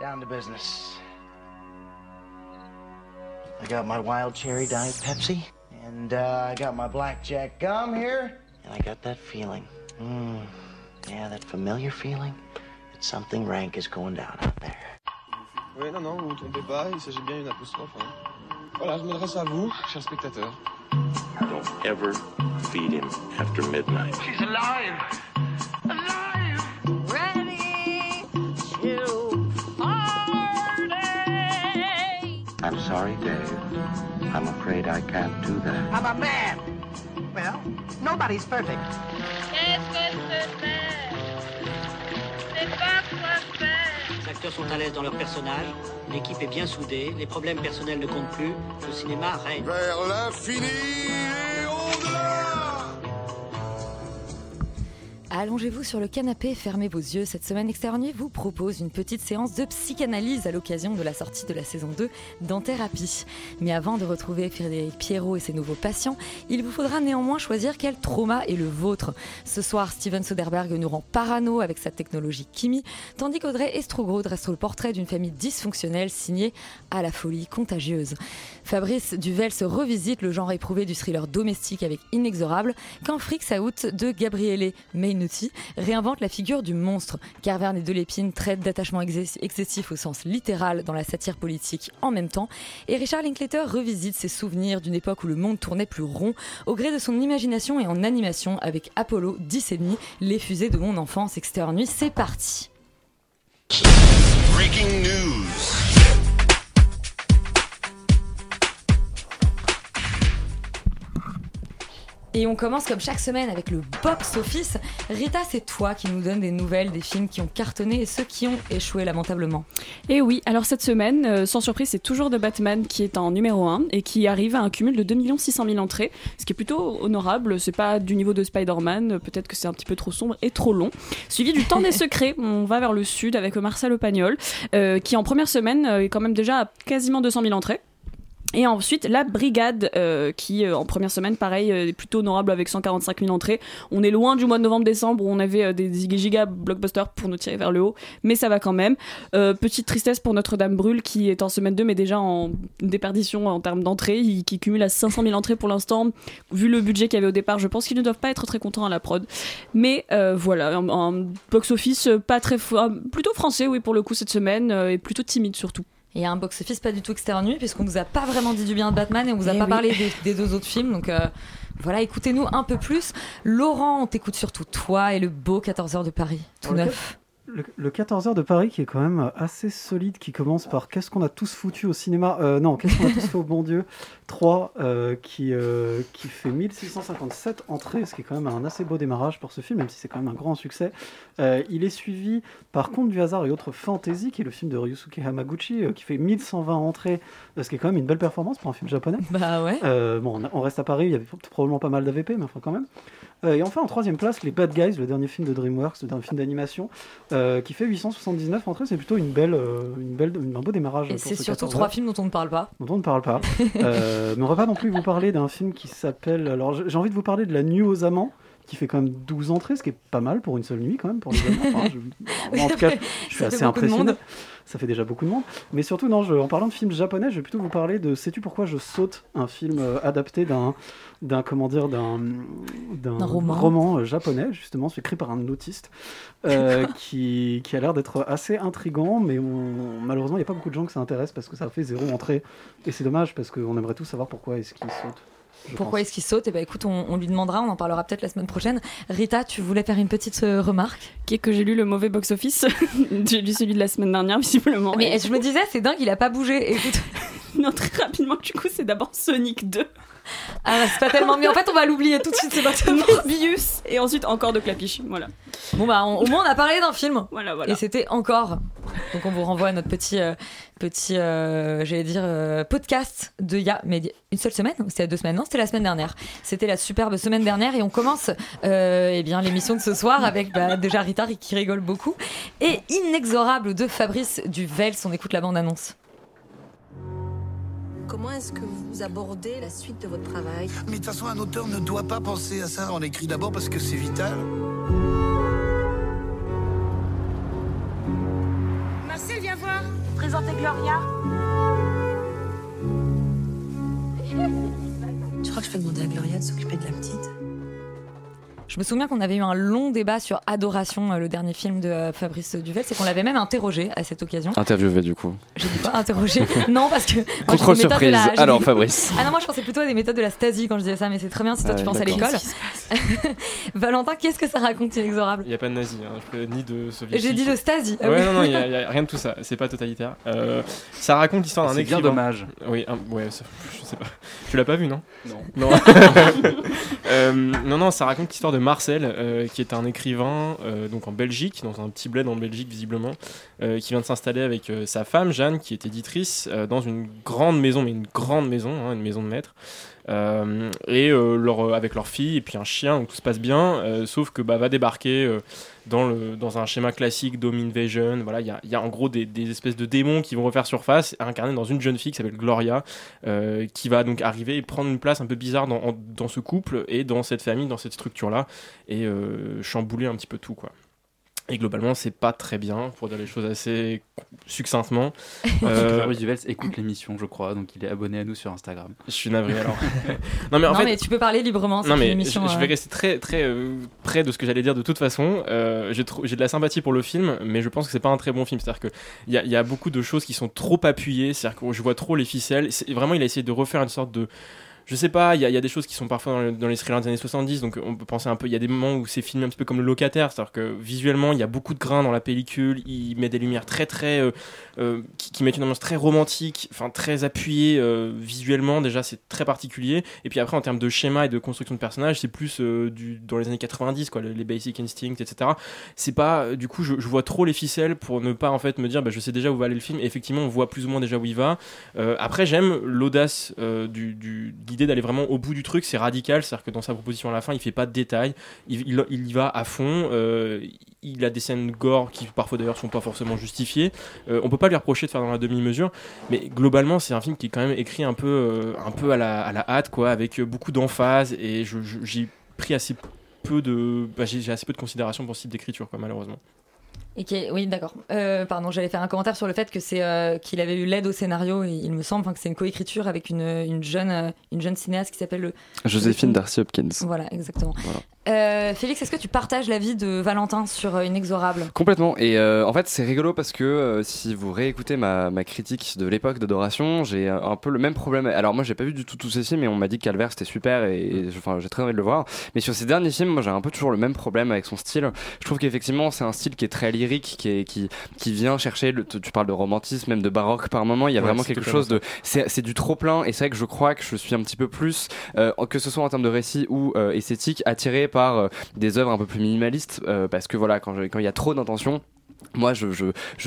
Down to business. I got my wild cherry diet Pepsi, and I got my blackjack gum here, and I got that feeling. Yeah, that familiar feeling that something rank is going down out there. Oui, non, non, vous ne vous trompez pas, il s'agit bien d'une apostrophe. Hein. Voilà, je m'adresse à vous, chers spectateurs. Don't ever feed him after midnight. She's alive! Alive! Ready to party! I'm sorry, Dave. I'm afraid I can't do that. I'm a man! Well, nobody's perfect. Qu'est-ce que c'est faire? C'est pas quoi faire! Les acteurs sont à l'aise dans leur personnage, l'équipe est bien soudée, les problèmes personnels ne comptent plus, le cinéma règne. Vers l'infini! Allongez-vous sur le canapé, fermez vos yeux. Cette semaine, Extérieur Nuit vous propose une petite séance de psychanalyse à l'occasion de la sortie de la saison 2 d'En Thérapie. Mais avant de retrouver Frédéric Pierrot et ses nouveaux patients, il vous faudra néanmoins choisir quel trauma est le vôtre. Ce soir, Steven Soderbergh nous rend parano avec sa technologie Kimi, tandis qu'Audrey Estrougro dresse le portrait d'une famille dysfonctionnelle signée à la folie contagieuse. Fabrice Du Welz revisite le genre éprouvé du thriller domestique avec Inexorable, quand Freaks Out de Gabriele Maynou réinvente la figure du monstre. Kervern et Delépine traitent d'attachement excessif au sens littéral dans la satire politique En même temps, et Richard Linklater revisite ses souvenirs d'une époque où le monde tournait plus rond au gré de son imagination et en animation avec Apollo 10 et demi, les fusées de mon enfance. Extérieur Nuit, c'est parti. Breaking news. Et on commence comme chaque semaine avec le box-office. Rita, c'est toi qui nous donne des nouvelles des films qui ont cartonné et ceux qui ont échoué lamentablement. Et oui, alors cette semaine, sans surprise, c'est toujours The Batman qui est en numéro 1 et qui arrive à un cumul de 2 600 000 entrées, ce qui est plutôt honorable. C'est pas du niveau de Spider-Man, peut-être que c'est un petit peu trop sombre et trop long. Suivi du Temps des Secrets, on va vers le sud avec Marcel Pagnol, qui en première semaine est quand même déjà à quasiment 200 000 entrées. Et ensuite, La Brigade, qui en première semaine, pareil, est plutôt honorable avec 145 000 entrées. On est loin du mois de novembre-décembre où on avait des giga blockbusters pour nous tirer vers le haut, mais ça va quand même. Petite tristesse pour Notre-Dame Brûle, qui est en semaine 2, mais déjà en déperdition en termes d'entrées, qui cumule à 500 000 entrées pour l'instant. Vu le budget qu'il y avait au départ, je pense qu'ils ne doivent pas être très contents à la prod. Mais voilà, un box-office pas très plutôt français, oui, pour le coup, cette semaine, et plutôt timide surtout. Et un box-office pas du tout Extérieur Nuit, puisqu'on nous a pas vraiment dit du bien de Batman et on vous a parlé des deux autres films, donc voilà, écoutez-nous un peu plus. Laurent, on t'écoute surtout toi et le beau 14h de Paris, tout neuf. Le 14h de Paris qui est quand même assez solide, qui commence par qu'est-ce qu'on a tous foutu au cinéma, qu'est-ce qu'on a tous fait au bon Dieu 3, qui fait 1657 entrées, ce qui est quand même un assez beau démarrage pour ce film, même si c'est quand même un grand succès. Il est suivi par Contes du hasard et autres fantasy, qui est le film de Ryusuke Hamaguchi, qui fait 1120 entrées, ce qui est quand même une belle performance pour un film japonais. Bah ouais. On reste à Paris, il y avait probablement pas mal d'AVP, mais enfin quand même. Et enfin, en troisième place, Les Bad Guys, le dernier film de DreamWorks, le dernier film d'animation, qui fait 879 entrées. C'est plutôt un beau démarrage. Et c'est surtout 3 films dont on ne parle pas. Mais on va pas non plus vous parler d'un film qui s'appelle... Alors, j'ai envie de vous parler de La Nuit aux amants, qui fait quand même 12 entrées, ce qui est pas mal pour une seule nuit quand même. Pour les amants. En tout cas, je suis assez impressionné. Ça fait déjà beaucoup de monde. Mais surtout, en parlant de films japonais, je vais plutôt vous parler de Sais-tu pourquoi je saute, un film adapté d'un roman japonais, justement, écrit par un autiste, qui a l'air d'être assez intriguant, mais malheureusement, il n'y a pas beaucoup de gens que ça intéresse parce que ça fait 0 entrée. Et c'est dommage parce qu'on aimerait tous savoir pourquoi est-ce qu'il saute. Est-ce qu'il saute ? Eh ben, écoute, on lui demandera, on en parlera peut-être la semaine prochaine. Rita, tu voulais faire une petite remarque ? Qui est que j'ai lu le mauvais box-office. J'ai lu celui de la semaine dernière, visiblement. Mais je me disais, c'est dingue, il a pas bougé. Écoute. Non, très rapidement, du coup, c'est d'abord Sonic 2. Ah, c'est pas tellement... Mais en fait, on va l'oublier tout de suite, c'est pas tellement... Morbius, et ensuite encore de Clapiche, voilà. Bon, bah, au moins, on a parlé d'un film. Voilà. Et c'était encore... Donc, on vous renvoie à notre petit podcast de il y a une seule semaine, c'était il y a 2 semaines, non, c'était la semaine dernière. C'était la superbe semaine dernière et on commence l'émission de ce soir avec déjà Rita qui rigole beaucoup et Inexorable de Fabrice Du Welz. On écoute la bande-annonce. Comment est-ce que vous abordez la suite de votre travail ? Mais de toute façon, un auteur ne doit pas penser à ça. On écrit d'abord parce que c'est vital. Marcel, viens voir. Présentez Gloria. Tu crois que je peux demander à Gloria de s'occuper de la petite ? Je me souviens qu'on avait eu un long débat sur Adoration, le dernier film de Fabrice Du Welz, et qu'on l'avait même interrogé à cette occasion. Interviewé du coup. Je dis pas interrogé, non parce que... Contrôle surprise, alors Fabrice. Ah non, moi je pensais plutôt à des méthodes de la Stasi quand je disais ça, mais c'est très bien si toi tu penses d'accord. À l'école. Qu'est-ce Valentin, qu'est-ce que ça raconte Inexorable ? Il n'y a pas de nazis, hein, ni de soviétique. J'ai dit de Stasi. Ouais, non, il n'y a rien de tout ça, c'est pas totalitaire. Ça raconte l'histoire d'un écrivain... C'est bien dommage. Oui, ouais, ça, je sais pas. Tu l'as pas vu, non ? Non. Non, ça raconte l'histoire de Marcel, qui est un écrivain donc en Belgique, dans un petit bled en Belgique visiblement, qui vient de s'installer avec sa femme Jeanne, qui est éditrice, dans une grande maison, mais une grande maison, hein, une maison de maître, avec leur fille et puis un chien, donc tout se passe bien, sauf que va débarquer dans un schéma classique d'Home Invasion. Voilà, il y a en gros des espèces de démons qui vont refaire surface, incarnés dans une jeune fille qui s'appelle Gloria, qui va donc arriver et prendre une place un peu bizarre dans ce couple et dans cette famille, dans cette structure-là, et chambouler un petit peu tout, quoi. Et globalement, c'est pas très bien, pour dire les choses assez succinctement. Fabrice Du Welz écoute l'émission, je crois, donc il est abonné à nous sur Instagram. Je suis navré alors. Mais tu peux parler librement. Non, mais l'émission, je vais rester très, très près de ce que j'allais dire de toute façon. J'ai de la sympathie pour le film, mais je pense que c'est pas un très bon film. C'est-à-dire qu'il y a beaucoup de choses qui sont trop appuyées, c'est-à-dire que je vois trop les ficelles. Vraiment, il a essayé de refaire une sorte de... Je sais pas, il y a des choses qui sont parfois dans les thrillers des années 70, donc on peut penser un peu, il y a des moments où c'est filmé un petit peu comme Le Locataire, c'est-à-dire que visuellement il y a beaucoup de grains dans la pellicule, il met des lumières très très, qui mettent une ambiance très romantique, enfin très appuyée visuellement, déjà c'est très particulier, et puis après en termes de schéma et de construction de personnages, c'est plus dans les années 90, quoi, les Basic Instincts, etc. C'est pas, du coup je vois trop les ficelles pour ne pas en fait me dire, je sais déjà où va aller le film, et effectivement on voit plus ou moins déjà où il va. Après j'aime l'audace l'idée d'aller vraiment au bout du truc, c'est radical, c'est-à-dire que dans sa proposition à la fin, il fait pas de détails, il y va à fond, il a des scènes gore qui parfois d'ailleurs sont pas forcément justifiées, on peut pas lui reprocher de faire dans la demi-mesure, mais globalement c'est un film qui est quand même écrit un peu à la hâte, quoi, avec beaucoup d'emphase, et j'ai pris assez peu de... j'ai assez peu de considération pour ce type d'écriture, quoi, malheureusement. Oui, d'accord. Pardon, j'allais faire un commentaire sur le fait que qu'il avait eu l'aide au scénario, il me semble, que c'est une coécriture avec une jeune cinéaste qui s'appelle Joséphine Darcy Hopkins. Voilà, exactement. Voilà. Félix, est-ce que tu partages l'avis de Valentin sur Inexorable ? Complètement, et en fait c'est rigolo parce que si vous réécoutez ma critique de l'époque d'Adoration, j'ai un peu le même problème. Alors moi j'ai pas vu du tout tous ces films, mais on m'a dit que Calvert c'était super, et j'ai très envie de le voir, mais sur ces derniers films moi j'ai un peu toujours le même problème avec son style. Je trouve qu'effectivement c'est un style qui est très lyrique, qui vient chercher, tu parles de romantisme, même de baroque par moment, il y a vraiment quelque chose de... c'est du trop plein, et c'est vrai que je crois que je suis un petit peu plus, que ce soit en termes de récit ou esthétique, attiré par des œuvres un peu plus minimalistes, parce que voilà, quand il y a trop d'intention, moi je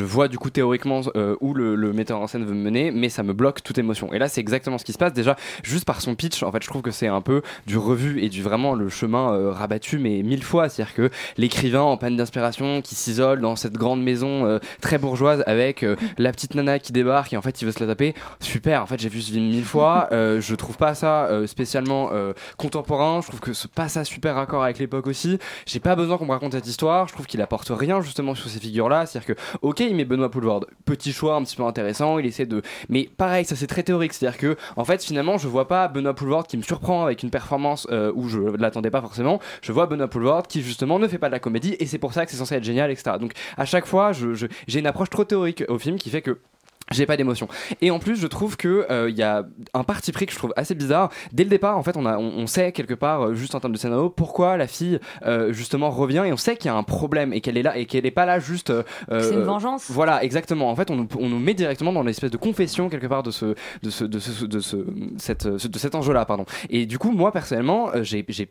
vois du coup théoriquement où le metteur en scène veut me mener, mais ça me bloque toute émotion, et là c'est exactement ce qui se passe. Déjà juste par son pitch, en fait je trouve que c'est un peu du revu et du vraiment le chemin rabattu mais mille fois, c'est à dire que l'écrivain en panne d'inspiration qui s'isole dans cette grande maison très bourgeoise avec la petite nana qui débarque, et en fait il veut se la taper. Super, en fait j'ai vu ce film mille fois, je trouve pas ça spécialement contemporain, je trouve que c'est pas ça super raccord avec l'époque aussi. J'ai pas besoin qu'on me raconte cette histoire, je trouve qu'il apporte rien justement sur ces figures là, c'est-à-dire que ok il met Benoît Poelvoorde, petit choix un petit peu intéressant, il essaie de, mais pareil ça c'est très théorique, c'est-à-dire que en fait finalement je vois pas Benoît Poelvoorde qui me surprend avec une performance où je l'attendais pas forcément, je vois Benoît Poelvoorde qui justement ne fait pas de la comédie, et c'est pour ça que c'est censé être génial, etc. Donc à chaque fois j'ai une approche trop théorique au film qui fait que j'ai pas d'émotion. Et en plus je trouve que y a un parti pris que je trouve assez bizarre dès le départ. En fait on sait quelque part juste en termes de scénario pourquoi la fille justement revient, et on sait qu'il y a un problème et qu'elle est là et qu'elle est pas là juste c'est une vengeance. Voilà, exactement. En fait on nous met directement dans l'espèce de confession quelque part de cet enjeu là, pardon. Et du coup moi personnellement je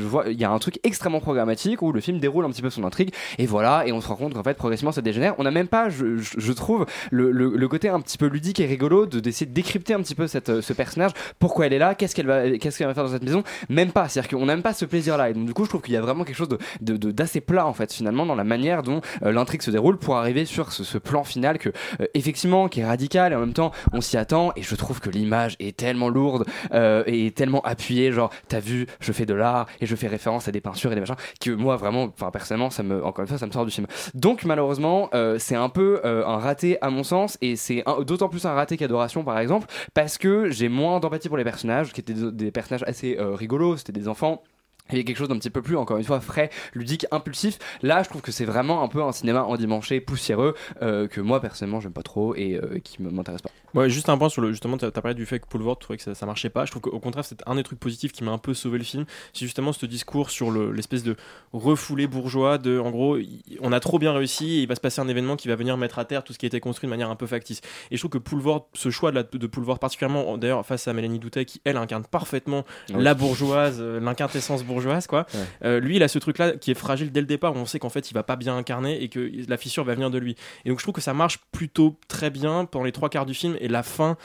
vois il y a un truc extrêmement programmatique où le film déroule un petit peu son intrigue, et voilà, et on se rend compte qu'en fait progressivement ça dégénère. On a même pas je trouve le côté un petit peu ludique et rigolo d'essayer de décrypter un petit peu ce personnage, pourquoi elle est là, qu'est-ce qu'elle va faire dans cette maison, même pas, c'est-à-dire qu'on n'aime pas ce plaisir-là, et donc du coup je trouve qu'il y a vraiment quelque chose d'assez plat en fait finalement dans la manière dont l'intrigue se déroule pour arriver sur ce plan final que effectivement qui est radical et en même temps on s'y attend, et je trouve que l'image est tellement lourde et tellement appuyée, genre t'as vu, je fais de l'art et je fais référence à des peintures et des machins, que moi vraiment, enfin personnellement ça me sort du film. Donc malheureusement c'est un peu un raté à mon sens, et c'est d'autant plus un raté qu'Adoration par exemple, parce que j'ai moins d'empathie pour les personnages qui étaient des personnages assez rigolos, c'était des enfants. Il y a quelque chose d'un petit peu plus, encore une fois, frais, ludique, impulsif. Là, je trouve que c'est vraiment un peu un cinéma endimanché, poussiéreux, que moi, personnellement, j'aime pas trop et qui m'intéresse pas. Ouais, juste un point sur justement, t'as parlé du fait que Poelvoorde trouvait que ça marchait pas. Je trouve qu'au contraire, c'est un des trucs positifs qui m'a un peu sauvé le film. C'est justement ce discours sur l'espèce de refoulé bourgeois de, en gros, on a trop bien réussi et il va se passer un événement qui va venir mettre à terre tout ce qui a été construit de manière un peu factice. Et je trouve que Poelvoorde, ce choix de Poelvoorde particulièrement, d'ailleurs, face à Mélanie Thierry, qui, elle, incarne parfaitement la bourgeoise, l'inquintessence bourgeoise quoi. Ouais. Lui il a ce truc là qui est fragile dès le départ, où on sait qu'en fait il va pas bien incarner et que la fissure va venir de lui, et donc je trouve que ça marche plutôt très bien pendant les 3 quarts du film, et la fin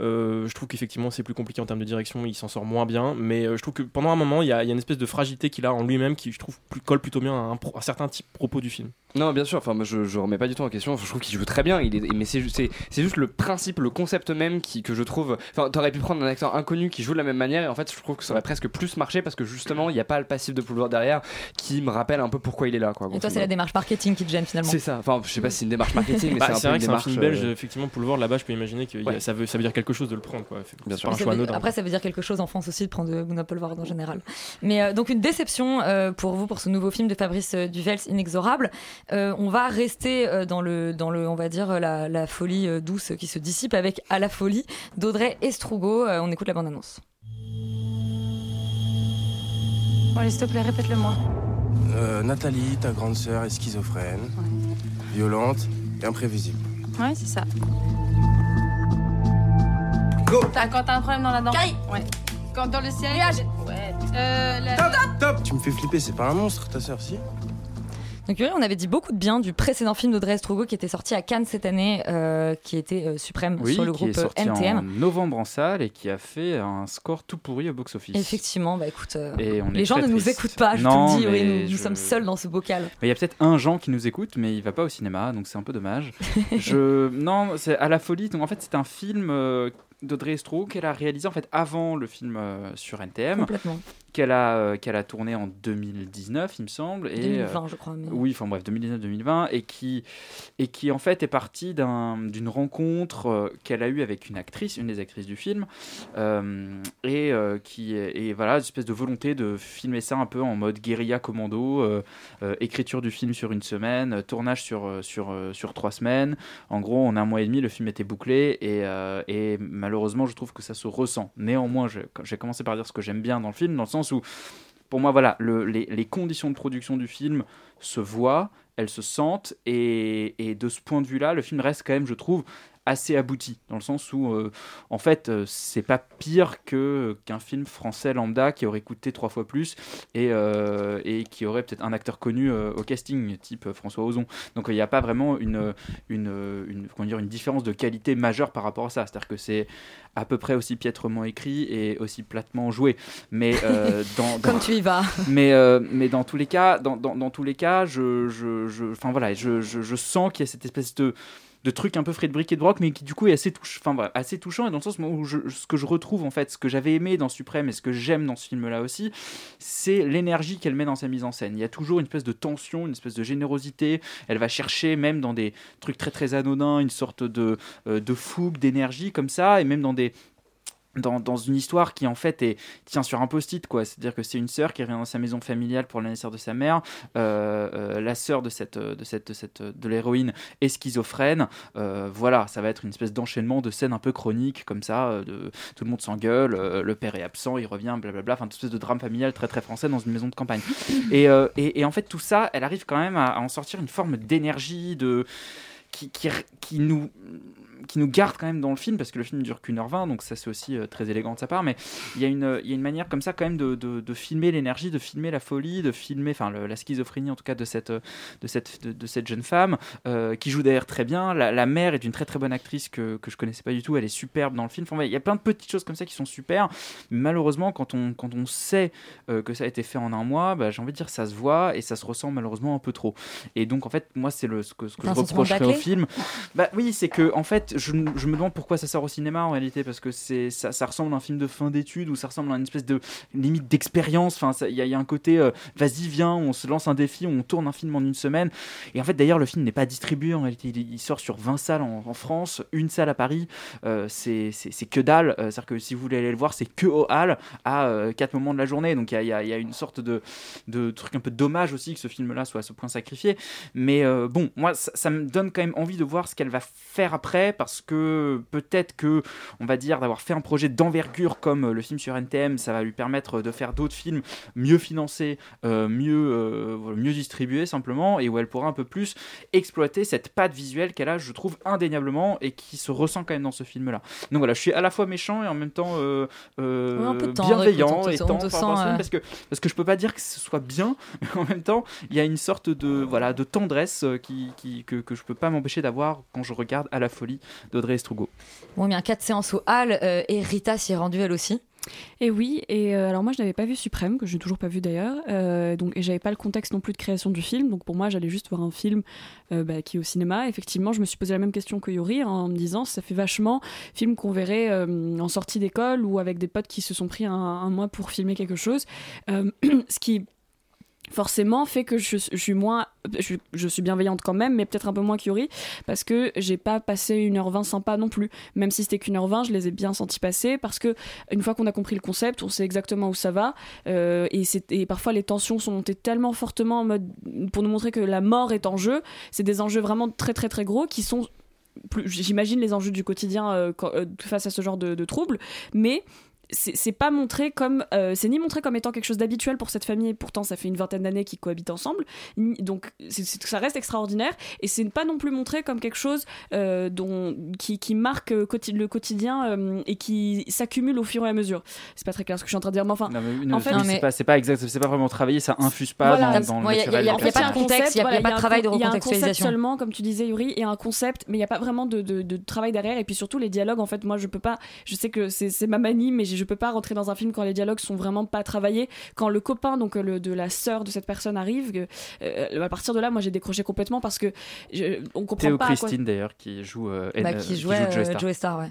je trouve qu'effectivement c'est plus compliqué en termes de direction, il s'en sort moins bien, mais je trouve que pendant un moment il y a une espèce de fragilité qu'il a en lui-même qui je trouve colle plutôt bien à un certain type propos du film. Non bien sûr, enfin moi je remets pas du tout en question, je trouve qu'il joue très bien, mais c'est juste le principe, le concept même que je trouve, enfin t'aurais pu prendre un acteur inconnu qui joue de la même manière, et en fait je trouve que ça aurait presque plus marché parce que justement il n'y a pas le passif de Poelvoorde derrière qui me rappelle un peu pourquoi il est là quoi. Et toi c'est la démarche marketing qui te gêne finalement. C'est ça, enfin je sais pas si c'est une démarche marketing mais c'est vrai que c'est un film belge effectivement, Poelvoorde là-bas je peux imaginer que ça veut dire quelque chose de le prendre quoi. Après ça veut dire quelque chose en France aussi de prendre Benoît Poelvoorde en général. Mais donc une déception pour vous pour ce nouveau film de Fabrice Du Welz, Inexorable. On va rester dans le on va dire la folie douce qui se dissipe avec À la folie d'Audrey Estrugo. On écoute la bande annonce. Bon, allez, s'il te plaît, répète-le-moi. Nathalie, ta grande sœur est schizophrène, ouais. Violente et imprévisible. Ouais, c'est ça. Go. Quand t'as un problème dans la dent. Caille. Ouais. Quand dans le siège. Ouais. Top. Tu me fais flipper, c'est pas un monstre, ta sœur, si. Donc on avait dit beaucoup de bien du précédent film d'Audrey Estrugo qui était sorti à Cannes cette année, qui était suprême sur le groupe NTM. Oui, qui est sorti en novembre en salle et qui a fait un score tout pourri au box-office. Effectivement, bah écoute, les gens ne nous écoutent pas, je te le dis, nous sommes seuls dans ce bocal. Il y a peut-être un Jean qui nous écoute, mais il ne va pas au cinéma, donc c'est un peu dommage. Non, c'est À la folie, donc en fait c'est un film... d'Audrey Estrugo qu'elle a réalisé en fait avant le film sur NTM qu'elle a tourné en 2019 il me semble, et 2020 je crois mais... oui enfin bref 2019-2020 et qui en fait est partie d'une rencontre qu'elle a eue avec une des actrices du film et voilà une espèce de volonté de filmer ça un peu en mode guérilla commando, écriture du film sur une semaine, tournage sur 3 semaines, en gros en 1 mois et demi le film était bouclé et malheureusement, je trouve que ça se ressent. Néanmoins, j'ai commencé par dire ce que j'aime bien dans le film, dans le sens où, pour moi, voilà, les conditions de production du film se voient, elles se sentent, et de ce point de vue-là, le film reste quand même, je trouve, assez abouti, dans le sens où, en fait, c'est pas pire qu'un film français lambda qui aurait coûté 3 fois plus et qui aurait peut-être un acteur connu au casting, type François Ozon. Donc il n'y a pas vraiment une différence de qualité majeure par rapport à ça. C'est-à-dire que c'est à peu près aussi piètrement écrit et aussi platement joué. Mais comme tu y vas. Mais dans tous les cas, je sens qu'il y a cette espèce de trucs un peu frais de bric et de broc, mais qui du coup est assez touchant, et dans le sens où ce que je retrouve en fait, ce que j'avais aimé dans Suprême et ce que j'aime dans ce film là aussi, c'est l'énergie qu'elle met dans sa mise en scène. Il y a toujours une espèce de tension, une espèce de générosité, elle va chercher même dans des trucs très très anodins une sorte de fougue, d'énergie comme ça, et même dans une histoire qui en fait tient sur un post-it quoi, c'est-à-dire que c'est une sœur qui revient dans sa maison familiale pour l'anniversaire de sa mère, la sœur de l'héroïne est schizophrène, voilà, ça va être une espèce d'enchaînement de scènes un peu chroniques comme ça, tout le monde s'engueule, le père est absent, il revient, blablabla, enfin une espèce de drame familial très très français dans une maison de campagne et en fait tout ça, elle arrive quand même à en sortir une forme d'énergie, de qui nous garde quand même dans le film, parce que le film dure qu'1h20, donc ça c'est aussi très élégant de sa part, mais il y a une manière comme ça quand même de filmer l'énergie, de filmer la folie, de filmer la schizophrénie en tout cas de cette jeune femme qui joue d'ailleurs très bien. La mère est une très très bonne actrice que je connaissais pas du tout, elle est superbe dans le film. Il y a plein de petites choses comme ça qui sont super, mais malheureusement quand on sait que ça a été fait en un mois, j'ai envie de dire ça se voit et ça se ressent malheureusement un peu trop. Et donc en fait moi c'est ce que je reprocherais au film, oui, c'est que en fait je me demande pourquoi ça sort au cinéma en réalité, parce que ça ressemble à un film de fin d'études, ou ça ressemble à une espèce de limite d'expérience. Il y a un côté vas-y viens, on se lance un défi, on tourne un film en une semaine. Et en fait d'ailleurs le film n'est pas distribué en réalité, il sort sur 20 salles en France, une salle à Paris, c'est que dalle, c'est-à-dire que si vous voulez aller le voir c'est que aux halles à 4 moments de la journée. Donc il y a une sorte de truc un peu dommage aussi que ce film-là soit à ce point sacrifié, mais bon, moi ça me donne quand même envie de voir ce qu'elle va faire après, parce que peut-être que, on va dire, d'avoir fait un projet d'envergure comme le film sur NTM, ça va lui permettre de faire d'autres films mieux financés, mieux distribués simplement, et où elle pourra un peu plus exploiter cette patte visuelle qu'elle a, je trouve, indéniablement, et qui se ressent quand même dans ce film-là. Donc voilà, je suis à la fois méchant et en même temps bienveillant, parce que je peux pas dire que ce soit bien, mais en même temps il y a une sorte de tendresse que je peux pas m'empêcher d'avoir quand je regarde À la folie d'Audrey Estrugo. Bon, bien 4 séances aux halles, et Rita s'y est rendue elle aussi. Et oui, et alors moi je n'avais pas vu Suprême, que je n'ai toujours pas vu d'ailleurs, donc, et j'avais pas le contexte non plus de création du film, donc pour moi j'allais juste voir un film qui est au cinéma. Effectivement je me suis posé la même question que Yuri, hein, en me disant ça fait vachement film qu'on verrait en sortie d'école, ou avec des potes qui se sont pris un mois pour filmer quelque chose, ce qui forcément fait que je suis bienveillante quand même, mais peut-être un peu moins qu'Yuri, parce que j'ai pas passé 1h20 sympa non plus. Même si c'était qu'1h20, je les ai bien sentis passer, parce que une fois qu'on a compris le concept, on sait exactement où ça va, et parfois les tensions sont montées tellement fortement en mode pour nous montrer que la mort est en jeu. C'est des enjeux vraiment très très très gros qui sont plus, j'imagine, les enjeux du quotidien face à ce genre de troubles, mais c'est pas montré comme c'est ni montré comme étant quelque chose d'habituel pour cette famille, et pourtant ça fait une 20aine d'années qu'ils cohabitent ensemble, donc ça reste extraordinaire, et c'est pas non plus montré comme quelque chose qui marque le quotidien et qui s'accumule au fur et à mesure. C'est pas très clair ce que je suis en train de dire, mais enfin c'est pas exact, c'est pas vraiment travaillé, ça infuse pas dans le naturel. Il y a pas de contexte, il y a pas de travail de recontextualisation. Il y a un concept seulement, comme tu disais Yuri, et un concept, mais il y a pas vraiment de travail derrière. Et puis surtout les dialogues, en fait moi je peux pas, je sais que c'est ma manie, mais je peux pas rentrer dans un film quand les dialogues sont vraiment pas travaillés. Quand le copain de la sœur de cette personne arrive, à partir de là moi j'ai décroché complètement, parce que on comprend Théo pas Christine d'ailleurs qui joue Joey Star, ouais.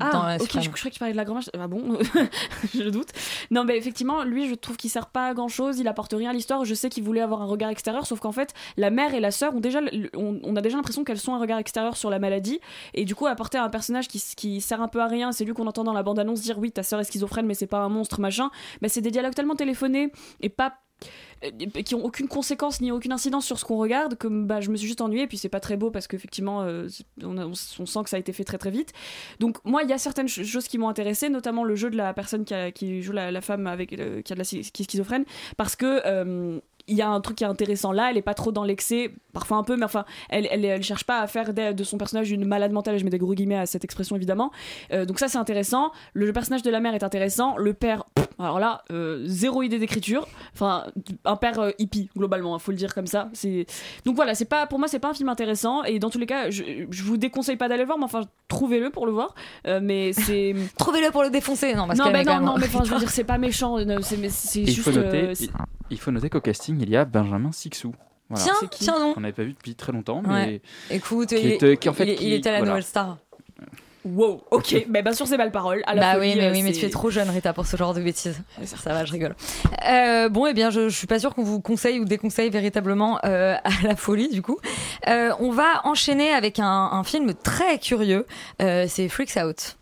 Ah, ok, je croyais que tu parlais de la grand-mère. Ah bon, je doute. Non, mais effectivement, lui, je trouve qu'il sert pas à grand-chose, il apporte rien à l'histoire. Je sais qu'il voulait avoir un regard extérieur, sauf qu'en fait, la mère et la sœur on a déjà l'impression qu'elles sont un regard extérieur sur la maladie, et du coup, apporter un personnage qui sert un peu à rien, c'est lui qu'on entend dans la bande-annonce dire oui, ta sœur est schizophrène, mais c'est pas un monstre, machin. Bah, c'est des dialogues tellement téléphonés et pas qui ont aucune conséquence ni aucune incidence sur ce qu'on regarde, que je me suis juste ennuyée. Et puis c'est pas très beau, parce qu'effectivement on sent que ça a été fait très très vite. Donc moi il y a certaines choses qui m'ont intéressée, notamment le jeu de la personne qui joue la femme avec qui est schizophrène, parce que il y a un truc qui est intéressant là, elle est pas trop dans l'excès, parfois un peu, mais enfin elle cherche pas à faire de son personnage une malade mentale, je mets des gros guillemets à cette expression évidemment, donc ça c'est intéressant. Le personnage de la mère est intéressant, le père, alors là zéro idée d'écriture, enfin un père hippie globalement, faut le dire comme ça. Donc voilà, c'est pas, pour moi c'est pas un film intéressant, et dans tous les cas je vous déconseille pas d'aller le voir, mais enfin trouvez-le pour le voir, mais c'est trouvez-le pour le défoncer. Non, mais enfin je veux dire c'est pas méchant, c'est juste. Il faut noter qu'au casting il y a Benjamin Sixou. Voilà. Tiens, non. On n'avait pas vu depuis très longtemps, mais écoute, il était à la Nouvelle Star. Wow, ok, mais bien sûr c'est mal parole. Mais tu es trop jeune Rita pour ce genre de bêtises. Ça va, je rigole. Bon, et bien je suis pas sûre qu'on vous conseille ou déconseille véritablement à la folie du coup. On va enchaîner avec un film très curieux, c'est Freaks Out.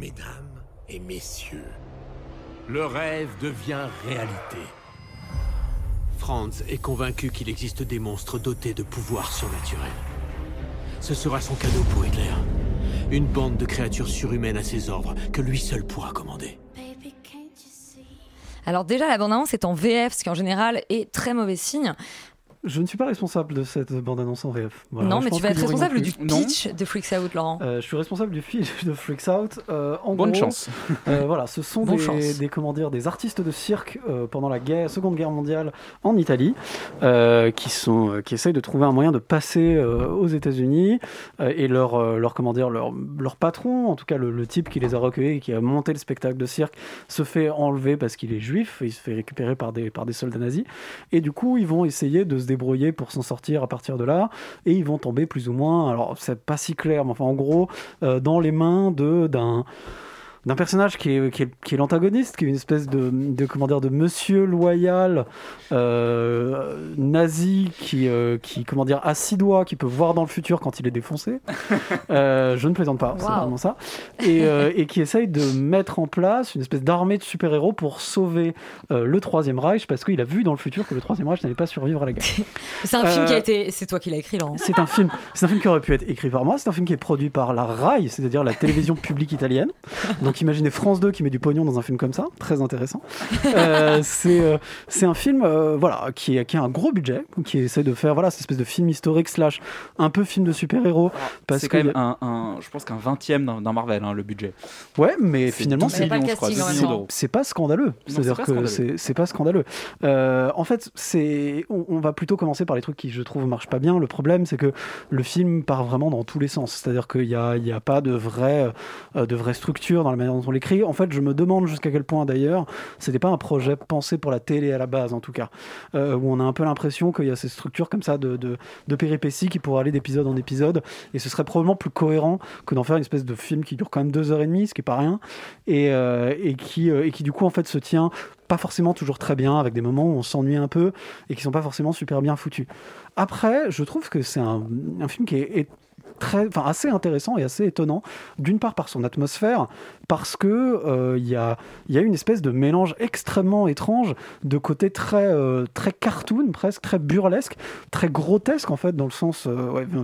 Mesdames et messieurs, le rêve devient réalité. Franz est convaincu qu'il existe des monstres dotés de pouvoirs surnaturels. Ce sera son cadeau pour Hitler. Une bande de créatures surhumaines à ses ordres que lui seul pourra commander. Baby, can't you see? Alors déjà, la bande-annonce est en VF, ce qui en général est très mauvais signe. Je ne suis pas responsable de cette bande-annonce en VF. Voilà. Non, mais tu vas être responsable du pitch de Freaks Out, Laurent. Je suis responsable du pitch de Freaks Out. En gros, bonne chance. Voilà, ce sont des artistes de cirque pendant la Seconde Guerre mondiale en Italie, qui essayent de trouver un moyen de passer aux États-Unis. Et leur patron, en tout cas le type qui les a recueillis et qui a monté le spectacle de cirque, se fait enlever parce qu'il est juif. Il se fait récupérer par des soldats nazis. Et du coup, ils vont essayer de se débrouiller pour s'en sortir à partir de là, et ils vont tomber plus ou moins, alors c'est pas si clair, mais enfin en gros dans les mains d'un personnage qui est l'antagoniste, qui est une espèce de monsieur loyal nazi qui a six doigts, qui peut voir dans le futur quand il est défoncé. Je ne plaisante pas, wow. C'est vraiment ça. Et qui essaye de mettre en place une espèce d'armée de super-héros pour sauver le Troisième Reich, parce qu'il a vu dans le futur que le Troisième Reich n'allait pas survivre à la guerre. C'est un film qui a été... C'est toi qui l'as écrit, Laurent. C'est un film qui aurait pu être écrit par moi. C'est un film qui est produit par la RAI, c'est-à-dire la télévision publique italienne. Donc imaginez France 2 qui met du pognon dans un film comme ça, très intéressant. C'est un film qui a un gros budget, qui essaie de faire cette espèce de film historique / un peu film de super-héros. C'est quand même je pense qu'un 20e d'un Marvel, le budget. Ouais, mais finalement c'est pas scandaleux. C'est pas scandaleux. En fait, on va plutôt commencer par les trucs qui, je trouve, marchent pas bien. Le problème, c'est que le film part vraiment dans tous les sens. C'est-à-dire qu'il n'y a pas de vraie structure dans la manière dont on l'écrit. En fait, je me demande jusqu'à quel point, d'ailleurs, c'était pas un projet pensé pour la télé à la base, en tout cas, où on a un peu l'impression qu'il y a ces structures comme ça de péripéties qui pourraient aller d'épisode en épisode, et ce serait probablement plus cohérent que d'en faire une espèce de film qui dure quand même 2h30, ce qui est pas rien, et qui du coup en fait se tient pas forcément toujours très bien, avec des moments où on s'ennuie un peu et qui sont pas forcément super bien foutus. Après, je trouve que c'est un film qui est assez intéressant et assez étonnant, d'une part par son atmosphère, parce que y a une espèce de mélange extrêmement étrange de côté très cartoon, presque très burlesque, très grotesque en fait dans le sens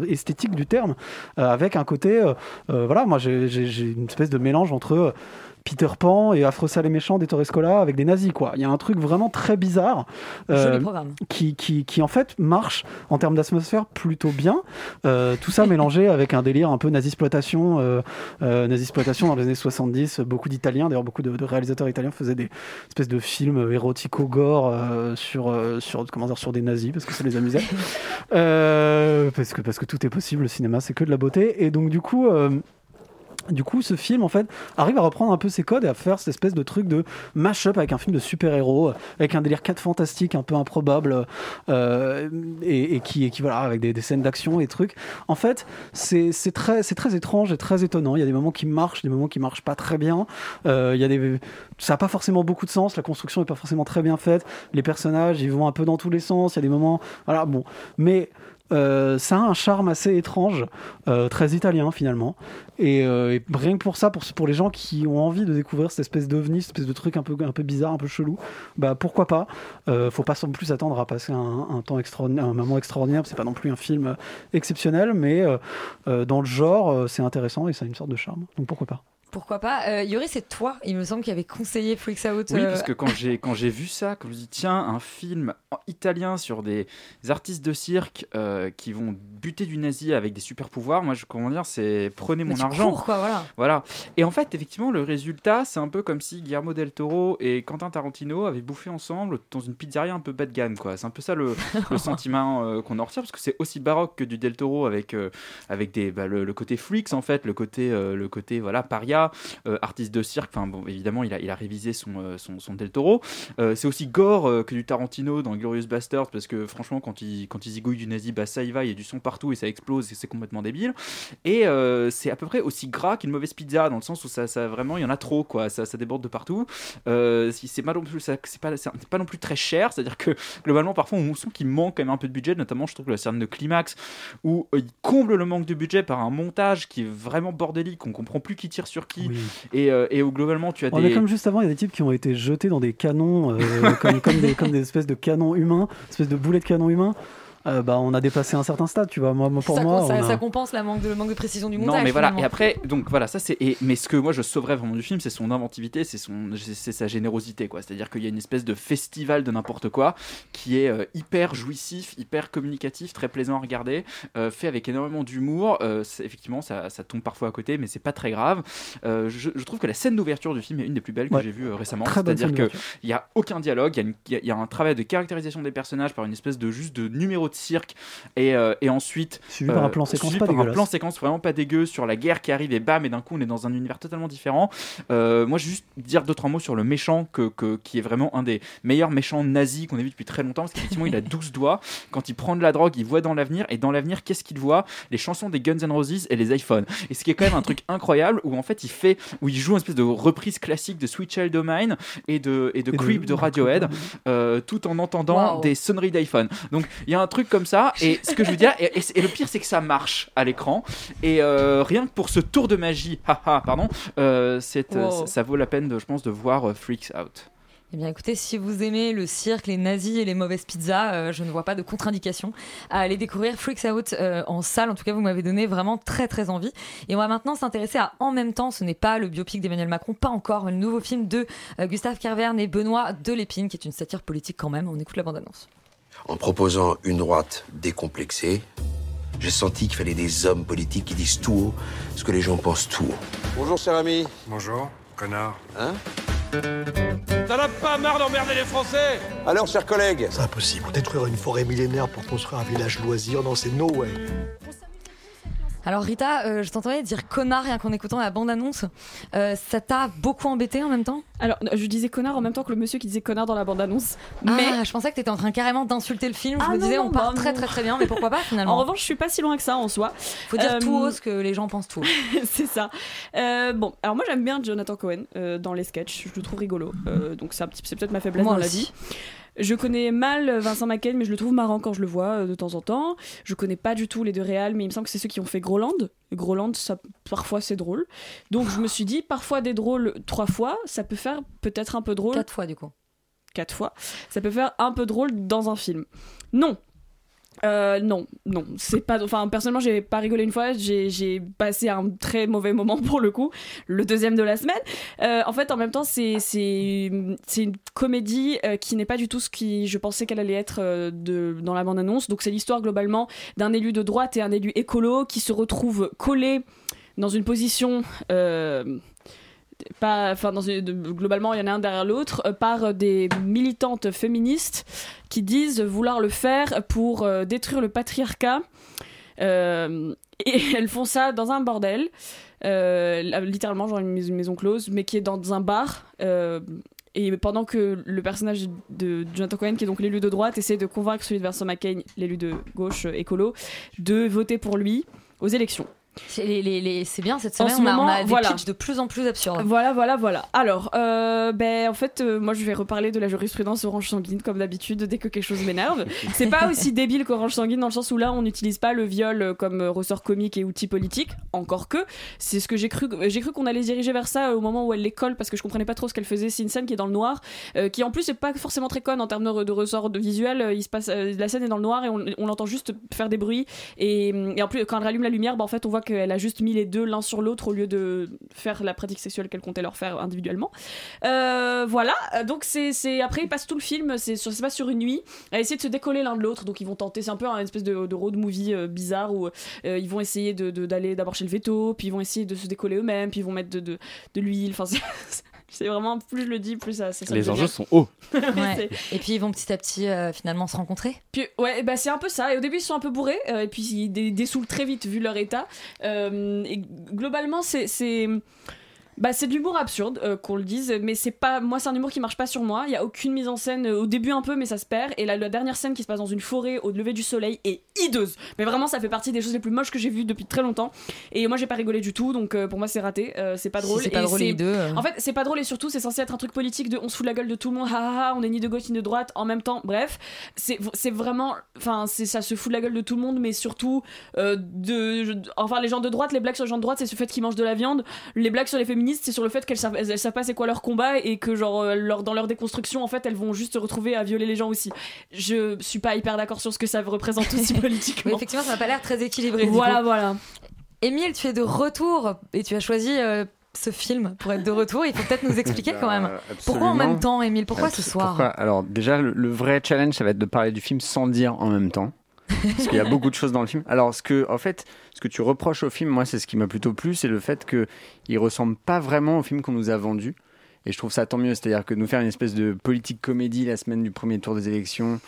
esthétique du terme, avec un côté moi j'ai une espèce de mélange entre Peter Pan et Afro Sale et Méchant des Torrescola avec des nazis, quoi. Il y a un truc vraiment très bizarre qui en fait marche en termes d'atmosphère plutôt bien. Tout ça mélangé avec un délire un peu nazisploitation, dans les années 70. Beaucoup d'Italiens, d'ailleurs beaucoup de réalisateurs italiens faisaient des espèces de films érotico-gore sur des nazis parce que ça les amusait. Parce que tout est possible, le cinéma c'est que de la beauté. Et donc du coup, ce film, en fait, arrive à reprendre un peu ses codes et à faire cette espèce de truc de mash-up avec un film de super-héros, avec un délire 4 fantastique un peu improbable, et qui avec des scènes d'action et trucs. En fait, c'est très étrange et très étonnant. Il y a des moments qui marchent, des moments qui marchent pas très bien. Ça a pas forcément beaucoup de sens. La construction est pas forcément très bien faite. Les personnages, ils vont un peu dans tous les sens. Il y a des moments, mais ça a un charme assez étrange, très italien finalement, et rien que pour ça, pour les gens qui ont envie de découvrir cette espèce d'ovni, cette espèce de truc un peu bizarre, un peu chelou, pourquoi pas. Faut pas sans plus attendre à passer un moment extraordinaire. C'est pas non plus un film exceptionnel, mais dans le genre c'est intéressant et ça a une sorte de charme, donc pourquoi pas. Yuri, c'est toi, il me semble, qui avait conseillé Freaks Out. Oui, parce que quand j'ai vu ça, quand je me dis tiens, un film italien sur des artistes de cirque qui vont buter du nazi avec des super pouvoirs, moi c'est prenez mon argent. Cours, quoi, voilà. Et en fait, effectivement, le résultat, c'est un peu comme si Guillermo del Toro et Quentin Tarantino avaient bouffé ensemble dans une pizzeria un peu bas de gamme, quoi. C'est un peu ça le sentiment qu'on en retire, parce que c'est aussi baroque que du del Toro avec le côté freaks en fait, le côté paria. Artiste de cirque, évidemment il a révisé son Del Toro. C'est aussi gore que du Tarantino dans Glorious Bastards, parce que franchement quand il zigouille du nazi, ça y va, il y a du sang partout et ça explose et c'est complètement débile. Et c'est à peu près aussi gras qu'une mauvaise pizza, dans le sens où ça vraiment il y en a trop, quoi. Ça déborde de partout. C'est pas non plus très cher, c'est-à-dire que globalement parfois on sent qu'il manque quand même un peu de budget, notamment je trouve que la scène de climax où il comble le manque de budget par un montage qui est vraiment bordélique, on comprend plus qui tire sur qui. Oui. Et où globalement tu as des... Comme juste avant, il y a des types qui ont été jetés dans des canons comme des espèces de canons humains, espèces de boulets de canons humains. on a dépassé un certain stade, tu vois. Ça compense le manque de précision du montage. Non, mais voilà. Finalement. Et après, donc voilà, ça c'est. Mais ce que moi je sauverais vraiment du film, c'est son inventivité, c'est sa générosité, quoi. C'est-à-dire qu'il y a une espèce de festival de n'importe quoi qui est hyper jouissif, hyper communicatif, très plaisant à regarder, fait avec énormément d'humour. Effectivement, ça tombe parfois à côté, mais c'est pas très grave. Je trouve que la scène d'ouverture du film est une des plus belles que j'ai vues récemment. C'est-à-dire qu'il n'y a aucun dialogue, il y a un travail de caractérisation des personnages par une espèce de juste de numéro de cirque et ensuite suivi par un plan séquence vraiment pas dégueu sur la guerre qui arrive et bam, et d'un coup on est dans un univers totalement différent. Moi je vais juste dire 2-3 mots sur le méchant qui est vraiment un des meilleurs méchants nazis qu'on a vu depuis très longtemps, parce qu'effectivement il a 12 doigts. Quand il prend de la drogue, il voit dans l'avenir, et dans l'avenir qu'est-ce qu'il voit? Les chansons des Guns N' Roses et les iPhones. Et ce qui est quand même un truc incroyable où il joue une espèce de reprise classique de Sweet Child O' Mine et de Creep de Radiohead, tout en entendant des sonneries d'iPhone. Donc il y a un truc comme ça, et ce que je veux dire, et le pire c'est que ça marche à l'écran, et rien que pour ce tour de magie, ça vaut la peine je pense de voir Freaks Out. Eh bien écoutez, si vous aimez le cirque, les nazis et les mauvaises pizzas, je ne vois pas de contre-indication à aller découvrir Freaks Out en salle. En tout cas, vous m'avez donné vraiment très très envie. Et on va maintenant s'intéresser à En même temps. Ce n'est pas le biopic d'Emmanuel Macron, pas encore, mais le nouveau film de Gustave Kervern et Benoît Delépine, qui est une satire politique quand même. On écoute la bande-annonce. En proposant une droite décomplexée, j'ai senti qu'il fallait des hommes politiques qui disent tout haut ce que les gens pensent tout haut. Bonjour cher ami. Bonjour, connard. Hein ? T'en as pas marre d'emmerder les Français? Alors, chers collègues, c'est impossible. Détruire une forêt millénaire pour construire un village loisir, non, c'est no way. Alors Rita, je t'entendais dire connard rien qu'en écoutant la bande-annonce. Ça t'a beaucoup embêté en même temps? Alors, je disais connard en même temps que le monsieur qui disait connard dans la bande-annonce. Mais je pensais que t'étais en train carrément d'insulter le film. Je me disais, on part très très très bien, mais pourquoi pas finalement? En revanche, je suis pas si loin que ça en soi. Faut dire tout haut ce que les gens pensent tout haut. C'est ça. Alors moi j'aime bien Jonathan Cohen dans les sketchs. Je le trouve rigolo. Donc c'est peut-être ma faiblesse moi dans aussi. La vie. Je connais mal Vincent Macaigne, mais je le trouve marrant quand je le vois de temps en temps. Je connais pas du tout les deux réals, mais il me semble que c'est ceux qui ont fait Groland, ça, parfois c'est drôle. Donc je me suis dit, parfois des drôles 3 fois, ça peut faire peut-être un peu drôle. 4 fois du coup. 4 fois. Ça peut faire un peu drôle dans un film. Non, c'est pas. Enfin, personnellement, j'ai pas rigolé une fois. J'ai passé un très mauvais moment pour le coup, le deuxième de la semaine. En fait, en même temps, c'est une comédie qui n'est pas du tout ce que je pensais qu'elle allait être dans la bande-annonce. Donc, c'est l'histoire globalement d'un élu de droite et un élu écolo qui se retrouvent collés dans une position. Globalement, il y en a un derrière l'autre par des militantes féministes qui disent vouloir le faire pour détruire le patriarcat. Et elles font ça dans un bordel, littéralement genre une maison close, mais qui est dans un bar. Et pendant que le personnage de Jonathan Cohen, qui est donc l'élu de droite, essaie de convaincre celui de Vincent Macaigne, l'élu de gauche écolo, de voter pour lui aux élections. C'est bien, cette semaine on a des pitchs de plus en plus absurdes. Voilà. Alors, en fait, moi je vais reparler de la jurisprudence Orange Sanguine comme d'habitude dès que quelque chose m'énerve. C'est pas aussi débile qu'Orange Sanguine dans le sens où là on n'utilise pas le viol comme ressort comique et outil politique, encore que c'est ce que j'ai cru qu'on allait se diriger vers ça au moment où elle les colle, parce que je comprenais pas trop ce qu'elle faisait. C'est une scène qui est dans le noir, qui en plus est pas forcément très conne en termes de ressort de visuel. Il se passe, la scène est dans le noir et on l'entend juste faire des bruits, et en plus quand elle rallume la lumière, en fait on voit qu'elle a juste mis les deux l'un sur l'autre au lieu de faire la pratique sexuelle qu'elle comptait leur faire individuellement. Donc c'est après ils passent tout le film, ça se passe sur une nuit, à essayer de se décoller l'un de l'autre. Donc ils vont tenter, c'est un peu une espèce de road movie bizarre où ils vont essayer d'aller d'abord chez le veto, puis ils vont essayer de se décoller eux-mêmes, puis ils vont mettre de l'huile. Enfin c'est vraiment, plus je le dis, plus ça les enjeux sont hauts. Ouais. Et puis ils vont petit à petit finalement se rencontrer. Puis c'est un peu ça. Et au début ils sont un peu bourrés, et puis ils dessoulent très vite vu leur état. Et globalement c'est de l'humour absurde, qu'on le dise, mais c'est pas moi, c'est un humour qui marche pas sur moi. Il y a aucune mise en scène, au début un peu, mais ça se perd. Et la dernière scène qui se passe dans une forêt au lever du soleil est hideuse, mais vraiment ça fait partie des choses les plus moches que j'ai vues depuis très longtemps, et moi j'ai pas rigolé du tout. Donc pour moi c'est raté, c'est pas drôle. En fait c'est pas drôle, et surtout c'est censé être un truc politique de on se fout de la gueule de tout le monde, on est ni de gauche ni de droite en même temps. Bref, c'est vraiment, enfin ça se fout de la gueule de tout le monde, mais surtout les gens de droite, les blagues sur les gens de droite, c'est ce fait qu'ils mangent de la viande, les blagues sur les féministes, féministes, c'est sur le fait qu'elles savent pas c'est quoi leur combat et que genre dans leur déconstruction en fait elles vont juste se retrouver à violer les gens aussi. Je suis pas hyper d'accord sur ce que ça représente aussi politiquement. Mais effectivement ça n'a pas l'air très équilibré. Voilà. Émile, tu es de retour et tu as choisi ce film pour être de retour. Il faut peut-être nous expliquer quand même. Pourquoi En même temps, Émile ? Pourquoi ce soir ? Alors déjà le vrai challenge ça va être de parler du film sans dire en même temps. Parce qu'il y a beaucoup de choses dans le film. Alors ce que tu reproches au film, moi c'est ce qui m'a plutôt plu, c'est le fait qu'il ne ressemble pas vraiment au film qu'on nous a vendu. Et je trouve ça tant mieux, c'est-à-dire que nous faire une espèce de politique comédie la semaine du premier tour des élections,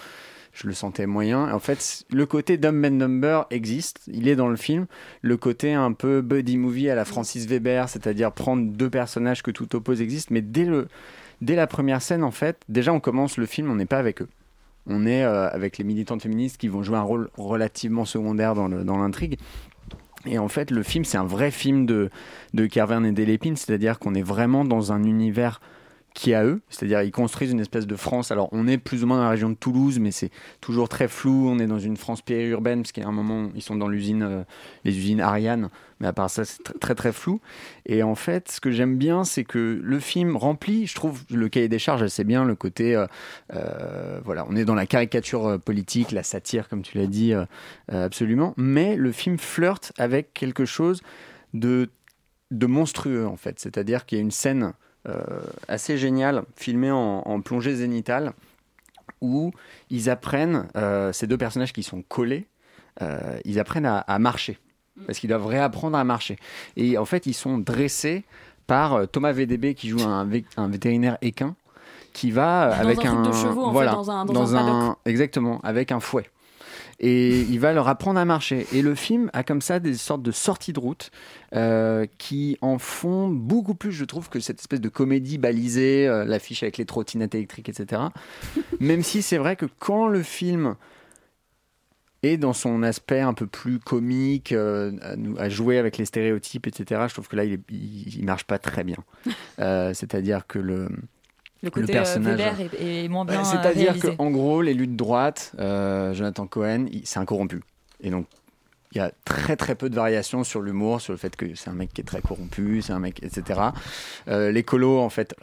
je le sentais moyen. En fait, le côté Dumb and Dumber existe, il est dans le film. Le côté un peu buddy movie à la Francis Weber, c'est-à-dire prendre deux personnages que tout oppose existe. Mais dès la première scène, en fait, déjà on commence le film, on n'est pas avec eux. On est avec les militantes féministes qui vont jouer un rôle relativement secondaire dans l'intrigue. Et en fait, le film, c'est un vrai film de Kervern et Delépine, c'est-à-dire qu'on est vraiment dans un univers qui est à eux, c'est-à-dire ils construisent une espèce de France. Alors, on est plus ou moins dans la région de Toulouse, mais c'est toujours très flou. On est dans une France périurbaine, parce qu'il y a un moment où ils sont dans les usines Ariane, mais à part ça, c'est très très flou. Et en fait, ce que j'aime bien, c'est que le film remplit, je trouve, le cahier des charges assez bien, le côté, on est dans la caricature politique, la satire, comme tu l'as dit, absolument. Mais le film flirte avec quelque chose de monstrueux, en fait. C'est-à-dire qu'il y a une scène assez génial, filmé en plongée zénitale, où ils apprennent, ces deux personnages qui sont collés, ils apprennent à marcher, parce qu'ils doivent réapprendre à marcher. Et en fait, ils sont dressés par Thomas VDB, qui joue un vétérinaire équin, qui va avec un truc de chevaux, voilà, en fait, dans un paddock. Exactement, avec un fouet. Et il va leur apprendre à marcher. Et le film a comme ça des sortes de sorties de route qui en font beaucoup plus, je trouve, que cette espèce de comédie balisée, l'affiche avec les trottinettes électriques, etc. Même si c'est vrai que quand le film est dans son aspect un peu plus comique, à jouer avec les stéréotypes, etc., je trouve que là, il marche pas très bien. C'est-à-dire que le côté Weber est moins bien réalisé. C'est-à-dire qu'en gros, l'élu de droite, Jonathan Cohen, c'est un corrompu. Et donc, il y a très très peu de variations sur l'humour, sur le fait que c'est un mec qui est très corrompu, c'est un mec, etc. L'écolo, en fait,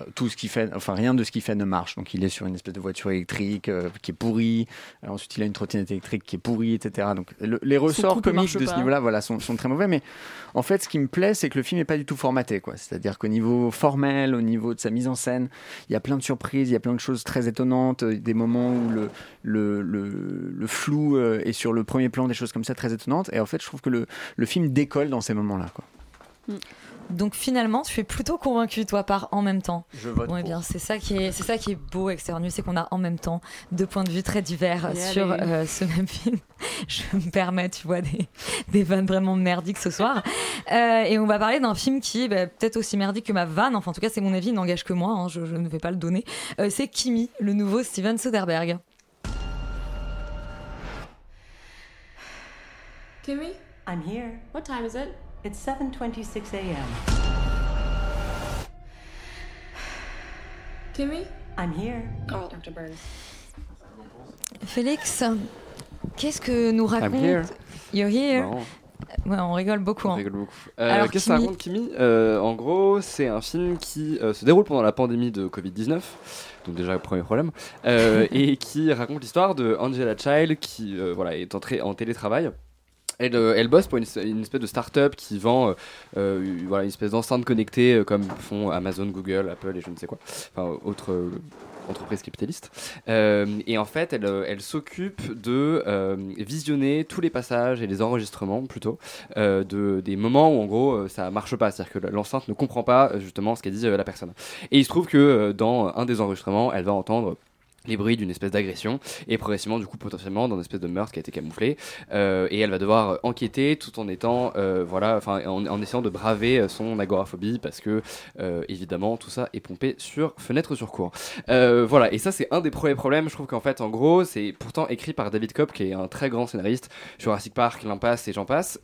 rien de ce qu'il fait ne marche. Donc, il est sur une espèce de voiture électrique qui est pourrie. Alors, ensuite, il a une trottinette électrique qui est pourrie, etc. Donc, les ressorts comiques de ce niveau-là, sont très mauvais. Mais en fait, ce qui me plaît, c'est que le film n'est pas du tout formaté, quoi. C'est-à-dire qu'au niveau formel, au niveau de sa mise en scène, il y a plein de surprises, il y a plein de choses très étonnantes, des moments où le flou est sur le premier plan, des choses comme ça très étonnantes. Et en fait, je trouve que le film décolle dans ces moments-là, quoi. Donc finalement, tu es plutôt convaincu, toi, par En même temps. Je vote pour. Eh bien, c'est ça qui est beau, Extérieur Nuit, c'est qu'on a en même temps deux points de vue très divers sur ce même film. Je me permets, tu vois, des vannes vraiment merdiques ce soir. Et on va parler d'un film qui est peut-être aussi merdique que ma vanne. Enfin, en tout cas, c'est mon avis, il n'engage que moi, hein, je ne vais pas le donner. C'est Kimi, le nouveau Steven Soderbergh. Kimi? I'm here. What time is it? It's 7:26 a.m. Kimi? I'm here. Call Dr. Burns. Félix, qu'est-ce que nous raconte... I'm here. You're here. Bon. Ouais, on rigole beaucoup. Alors, qu'est-ce que ça raconte, Kimi ? En gros, c'est un film qui se déroule pendant la pandémie de Covid-19, donc déjà le premier problème, et qui raconte l'histoire de Angela Child qui est entrée en télétravail. Elle bosse pour une espèce de start-up qui vend une espèce d'enceinte connectée comme font Amazon, Google, Apple et je ne sais quoi, enfin autres entreprises capitalistes. Et en fait, elle s'occupe de visionner tous les passages et les enregistrements plutôt des moments où en gros ça marche pas, c'est-à-dire que l'enceinte ne comprend pas justement ce qu'a dit la personne. Et il se trouve que dans un des enregistrements, elle va entendre les bruits d'une espèce d'agression et progressivement du coup potentiellement d'un espèce de meurtre qui a été camouflé et elle va devoir enquêter tout en étant en essayant de braver son agoraphobie parce que évidemment tout ça est pompé sur fenêtre sur cour et ça c'est un des premiers problèmes. Je trouve qu'en fait en gros c'est pourtant écrit par David Koepp qui est un très grand scénariste, Jurassic Park, L'Impasse et j'en passe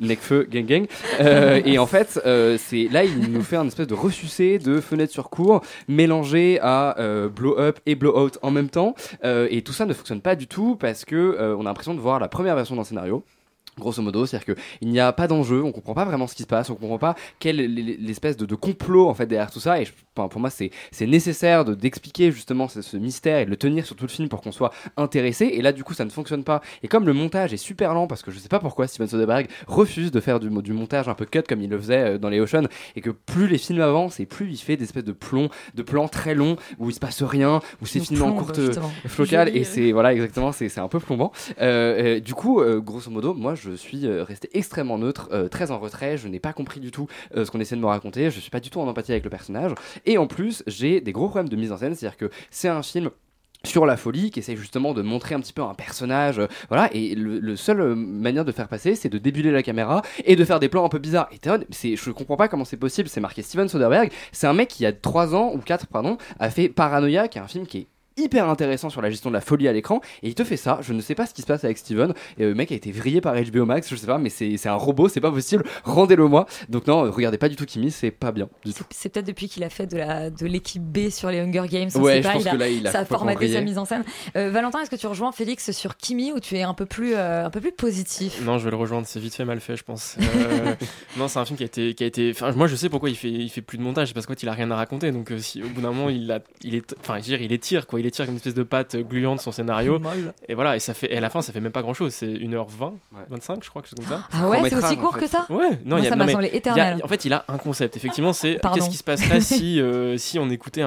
Necfeu gang et en fait c'est là il nous fait un espèce de ressucé de fenêtre sur cour mélangé à blow up et blow out en même temps et tout ça ne fonctionne pas du tout parce que on a l'impression de voir la première version d'un scénario Grosso modo, c'est-à-dire qu'il n'y a pas d'enjeu, on ne comprend pas vraiment ce qui se passe, on ne comprend pas quelle est l'espèce de complot en fait, derrière tout ça. Et pour moi, c'est nécessaire d'expliquer justement ce mystère et de le tenir sur tout le film pour qu'on soit intéressé. Et là, du coup, ça ne fonctionne pas. Et comme le montage est super lent, parce que je ne sais pas pourquoi Steven Soderbergh refuse de faire du montage un peu cut comme il le faisait dans les Ocean, et que plus les films avancent et plus il fait des espèces de plans très longs où il ne se passe rien, où c'est filmé en courte flocale. Et c'est, voilà, exactement, c'est un peu plombant. Du coup, grosso modo, moi, je suis resté extrêmement neutre, très en retrait, je n'ai pas compris du tout ce qu'on essayait de me raconter, je suis pas du tout en empathie avec le personnage, et en plus j'ai des gros problèmes de mise en scène, c'est-à-dire que c'est un film sur la folie qui essaye justement de montrer un petit peu un personnage, voilà, et le seul manière de faire passer, c'est de débuler la caméra et de faire des plans un peu bizarres. Et je comprends pas comment c'est possible, c'est marqué Steven Soderbergh, c'est un mec qui il y a 3 ans ou 4 a fait Paranoia, qui est un film qui est hyper intéressant sur la gestion de la folie à l'écran, et il te fait ça. Je ne sais pas ce qui se passe avec Steven, et le mec a été vrillé par HBO Max, je sais pas, mais c'est un robot, c'est pas possible, rendez-le moi. Donc non, regardez pas du tout Kimi, c'est pas bien du tout. C'est peut-être depuis qu'il a fait de l'équipe B sur les Hunger Games, ouais, pas, il a ça a formaté sa mise en scène. Valentin, est-ce que tu rejoins Félix sur Kimi, ou tu es un peu plus positif? Non, je vais le rejoindre, c'est vite fait mal fait, je pense. Non, c'est un film qui a été, enfin, moi je sais pourquoi il fait plus de montage, parce qu'en fait il a rien à raconter, donc si au bout d'un moment il étire comme une espèce de pâte gluante son scénario, et voilà, et à la fin ça fait même pas grand chose, c'est 1h20, ouais. 25 je crois, que c'est comme ça. Ah ouais, c'est aussi court que ça? Ouais, non, ça m'a semblé éternel. En fait, il a un concept, effectivement, c'est qu'est-ce qui se passerait si on écoutait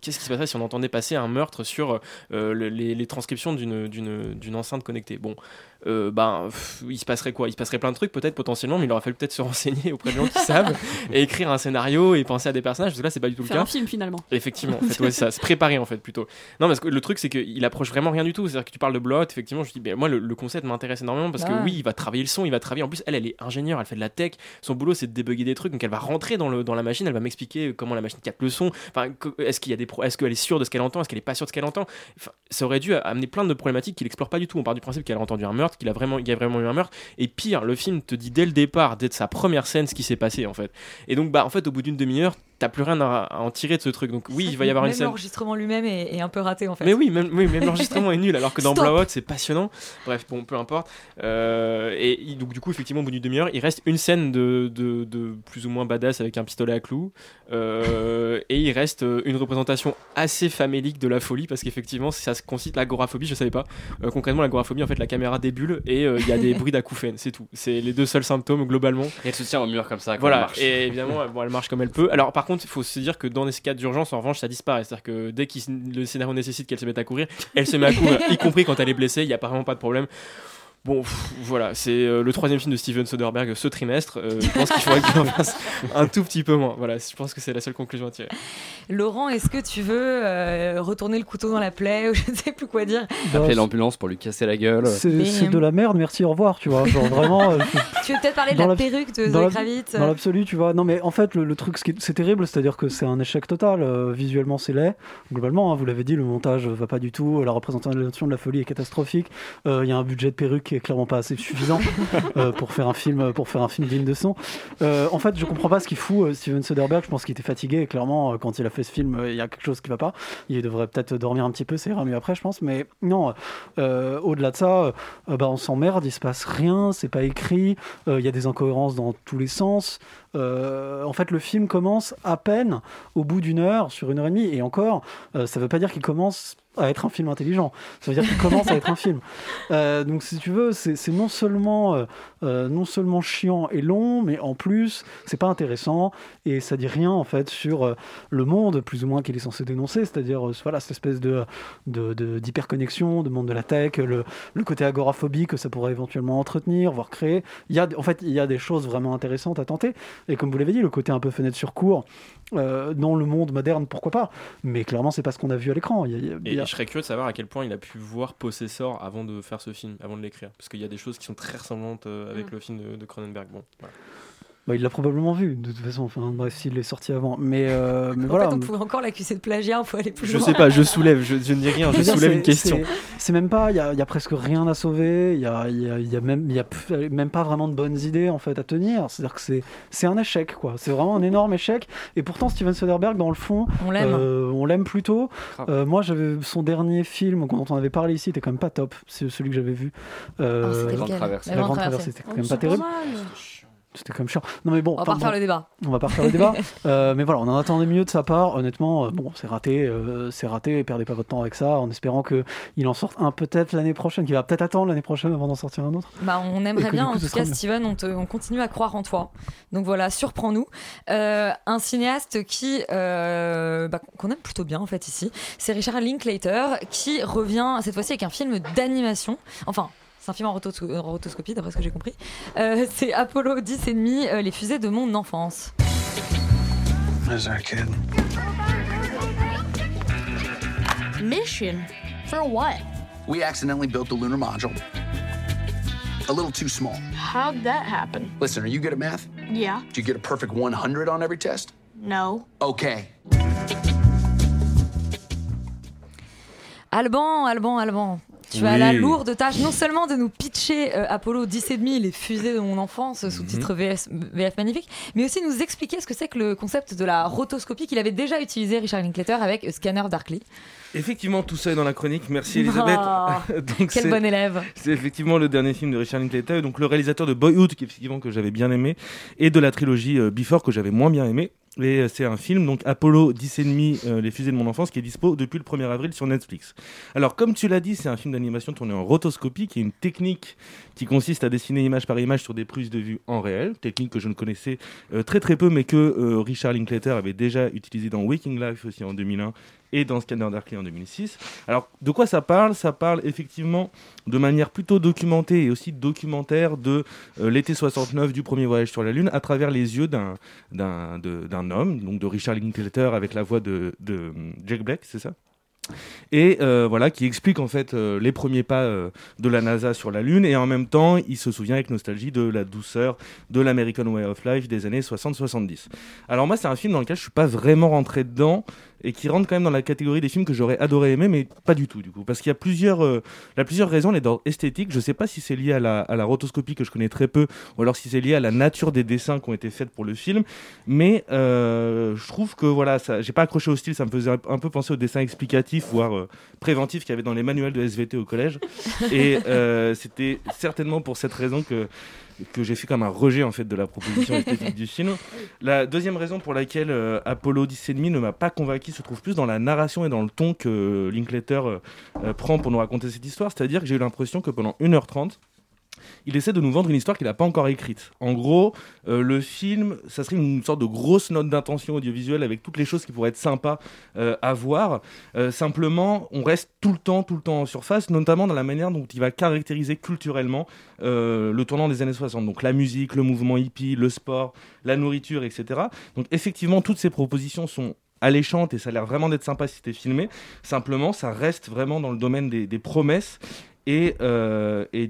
qu'est-ce qui se passerait si on entendait passer un meurtre sur les transcriptions d'une enceinte connectée. Bon, il se passerait quoi? Il se passerait plein de trucs peut-être potentiellement, mais il aurait fallu peut-être se renseigner auprès de gens qui savent et écrire un scénario et penser à des personnages, parce que là c'est pas du tout le cas. C'est un film finalement. Effectivement, en fait, ouais, ça se préparer en fait plutôt. Non, parce que le truc, c'est qu'il approche vraiment rien du tout. C'est-à-dire que tu parles de Blot, effectivement, je dis, mais moi, le concept m'intéresse énormément parce que oui, il va travailler le son, il va travailler. En plus, elle est ingénieure, elle fait de la tech. Son boulot, c'est de débugger des trucs. Donc, elle va rentrer dans la machine, elle va m'expliquer comment la machine capte le son. Enfin, est-ce qu'elle est sûre de ce qu'elle entend? Est-ce qu'elle est pas sûre de ce qu'elle entend? Enfin, ça aurait dû amener plein de problématiques qu'il explore pas du tout. On part du principe qu'elle a entendu un meurtre, qu'il y a vraiment eu un meurtre. Et pire, le film te dit dès le départ, dès sa première scène, ce qui s'est passé, en fait. Et donc, en fait, au bout d'une demi-heure, t'as plus rien à en tirer de ce truc. Donc oui, il va y avoir une scène. Même l'enregistrement lui-même est un peu raté en fait. Mais oui, même l'enregistrement est nul, alors que dans Blowout c'est passionnant. Bref, bon, peu importe. Et donc du coup, effectivement, au bout d'une demi-heure, il reste une scène de plus ou moins badass avec un pistolet à clous, et il reste une représentation assez famélique de la folie, parce qu'effectivement, ça se concite l'agoraphobie. Je savais pas. Concrètement, l'agoraphobie, en fait, la caméra débule et il y a des bruits d'acouphènes. C'est tout. C'est les deux seuls symptômes globalement. Et elle se tient au mur comme ça. Voilà. Et évidemment, elle marche comme elle peut. Alors par contre, il faut se dire que dans les cas d'urgence, en revanche, ça disparaît. C'est-à-dire que dès que le scénario nécessite qu'elle se mette à courir, elle se met à courir, y compris quand elle est blessée, il n'y a apparemment pas de problème. Bon, voilà, c'est le troisième film de Steven Soderbergh ce trimestre. Je pense qu'il faudrait qu'il en fasse un tout petit peu moins. Voilà, je pense que c'est la seule conclusion à tirer. Laurent, est-ce que tu veux retourner le couteau dans la plaie, ou je ne sais plus quoi dire? Appeler l'ambulance pour lui casser la gueule. C'est de la merde, merci, au revoir, tu vois. Genre vraiment. Tu veux peut-être parler de la perruque de Zoé Kravitz. Dans l'absolu, tu vois. Non, mais en fait, le truc, c'est terrible, c'est-à-dire que c'est un échec total. Visuellement, c'est laid. Globalement, hein, vous l'avez dit, le montage ne va pas du tout. La représentation de la folie est catastrophique. Il y a un budget de perruque qui est clairement pas assez suffisant pour faire un film digne de son. En fait, je comprends pas ce qu'il fout Steven Soderbergh. Je pense qu'il était fatigué, et clairement quand il a fait ce film, il y a quelque chose qui va pas. Il devrait peut-être dormir un petit peu, ça ira mieux après, je pense. Mais non, au-delà de ça, on s'emmerde, il se passe rien, c'est pas écrit, il y a des incohérences dans tous les sens. En fait, le film commence à peine au bout d'une heure, sur 1h30, et encore, ça veut pas dire qu'il commence à être un film intelligent. Ça veut dire qu'il commence à être un film. Donc, si tu veux, c'est non seulement chiant et long, mais en plus, c'est pas intéressant, et ça dit rien en fait sur le monde, plus ou moins, qu'il est censé dénoncer, c'est-à-dire cette espèce de d'hyperconnexion, de monde de la tech, le côté agoraphobique que ça pourrait éventuellement entretenir, voire créer. Il y a des choses vraiment intéressantes à tenter. Et comme vous l'avez dit, le côté un peu fenêtre sur cour, dans le monde moderne, pourquoi pas, mais clairement c'est pas ce qu'on a vu à l'écran. Et je serais curieux de savoir à quel point il a pu voir Possessor avant de faire ce film, avant de l'écrire, parce qu'il y a des choses qui sont très ressemblantes avec le film de Cronenberg. Bon, voilà. Bah, il l'a probablement vu, de toute façon. Enfin, bref, s'il est sorti avant. Mais en voilà. Fait, on pouvait encore l'accuser de plagiat, il faut aller plus loin. Je sais pas, je ne dis rien, je soulève une question. C'est même pas, il y a presque rien à sauver, il y a même pas vraiment de bonnes idées en fait à tenir. C'est-à-dire que c'est un échec, quoi. C'est vraiment un énorme échec. Et pourtant, Steven Soderbergh, dans le fond, on l'aime plutôt. Moi, j'avais son dernier film dont on avait parlé ici, était quand même pas top. C'est celui que j'avais vu. La Grande Traversée, c'était quand même pas terrible. C'était quand même chiant. Non mais bon, on va pas refaire le débat. Mais voilà, on en attendait mieux de sa part. Honnêtement, c'est raté. Perdez pas votre temps avec ça, en espérant que il en sorte un peut-être l'année prochaine, qu'il va peut-être attendre l'année prochaine avant d'en sortir un autre. Bah, on aimerait bien. En tout cas, Steven, on continue à croire en toi. Donc voilà, surprends-nous. Un cinéaste qu'on aime plutôt bien en fait ici, c'est Richard Linklater qui revient cette fois-ci avec un film d'animation. Enfin. C'est un film en rotoscopie, d'après ce que j'ai compris. C'est Apollo 10 et demi, les fusées de mon enfance. Mission for what? We accidentally built the lunar module. A little too small. How'd that happen? Listen, are you good at math? Yeah. Do you get a perfect 100 on every test? No. Okay. Alban. Tu as la lourde tâche non seulement de nous pitcher Apollo 10 et demi, les fusées de mon enfance, sous-titre VF magnifique, mais aussi nous expliquer ce que c'est que le concept de la rotoscopie qu'il avait déjà utilisé Richard Linklater avec Scanner Darkly. Effectivement, tout ça est dans la chronique. Merci Elisabeth. Oh, donc, quel bon élève. C'est effectivement le dernier film de Richard Linklater, donc le réalisateur de Boyhood, que j'avais bien aimé, et de la trilogie Before, que j'avais moins bien aimé. Et c'est un film, donc Apollo 10 et demi, les fusées de mon enfance, qui est dispo depuis le 1er avril sur Netflix. Alors, comme tu l'as dit, c'est un film d'animation tourné en rotoscopie, qui est une technique qui consiste à dessiner image par image sur des prises de vue en réel, technique que je ne connaissais très très peu, mais que Richard Linklater avait déjà utilisé dans Waking Life aussi en 2001 et dans Scanner Darkly en 2006. Alors, de quoi ça parle ? Ça parle effectivement de manière plutôt documentée et aussi documentaire de l'été 69 du premier voyage sur la Lune à travers les yeux d'un homme, donc de Richard Linklater avec la voix de Jack Black, c'est ça ? Et voilà, qui explique en fait les premiers pas de la NASA sur la Lune, et en même temps il se souvient avec nostalgie de la douceur de l'American Way of Life des années 60-70. Alors moi, c'est un film dans lequel je suis pas vraiment rentré dedans et qui rentre quand même dans la catégorie des films que j'aurais adoré aimer, mais pas du tout, du coup. Parce qu'il y a plusieurs raisons, les d'ordre esthétique. Je ne sais pas si c'est lié à la rotoscopie, que je connais très peu, ou alors si c'est lié à la nature des dessins qui ont été faits pour le film. Mais je trouve que, voilà, je n'ai pas accroché au style, ça me faisait un peu penser aux dessins explicatifs, voire préventifs, qu'il y avait dans les manuels de SVT au collège. Et c'était certainement pour cette raison que j'ai fait comme un rejet en fait de la proposition esthétique du film. La deuxième raison pour laquelle Apollo 10 et demi ne m'a pas convaincu se trouve plus dans la narration et dans le ton que Linklater prend pour nous raconter cette histoire, c'est-à-dire que j'ai eu l'impression que pendant 1h30, il essaie de nous vendre une histoire qu'il n'a pas encore écrite. En gros, le film, ça serait une sorte de grosse note d'intention audiovisuelle avec toutes les choses qui pourraient être sympas à voir. Simplement, on reste tout le temps en surface, notamment dans la manière dont il va caractériser culturellement le tournant des années 60. Donc la musique, le mouvement hippie, le sport, la nourriture, etc. Donc effectivement, toutes ces propositions sont alléchantes et ça a l'air vraiment d'être sympa si c'était filmé. Simplement, ça reste vraiment dans le domaine des promesses. Et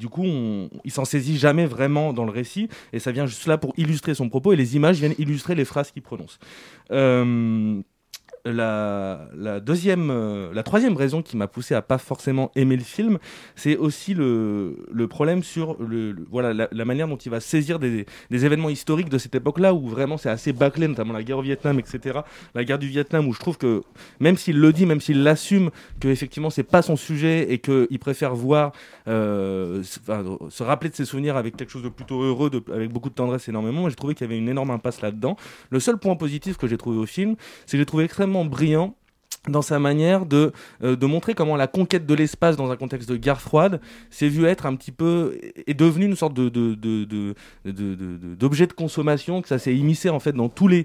du coup, il s'en saisit jamais vraiment dans le récit, et ça vient juste là pour illustrer son propos, et les images viennent illustrer les phrases qu'il prononce. La troisième raison qui m'a poussé à pas forcément aimer le film, c'est aussi le problème sur la manière dont il va saisir des événements historiques de cette époque-là, où vraiment c'est assez bâclé, notamment la guerre au Vietnam, etc. La guerre du Vietnam, où je trouve que même s'il le dit, même s'il l'assume, que effectivement c'est pas son sujet et qu'il préfère voir se rappeler de ses souvenirs avec quelque chose de plutôt heureux, avec beaucoup de tendresse énormément. J'ai trouvé qu'il y avait une énorme impasse là-dedans. Le seul point positif que j'ai trouvé au film, c'est que j'ai trouvé extrêmement brillant dans sa manière de montrer comment la conquête de l'espace dans un contexte de guerre froide s'est vue être un petit peu, est devenue une sorte d'objet de consommation, que ça s'est immiscé en fait dans tous les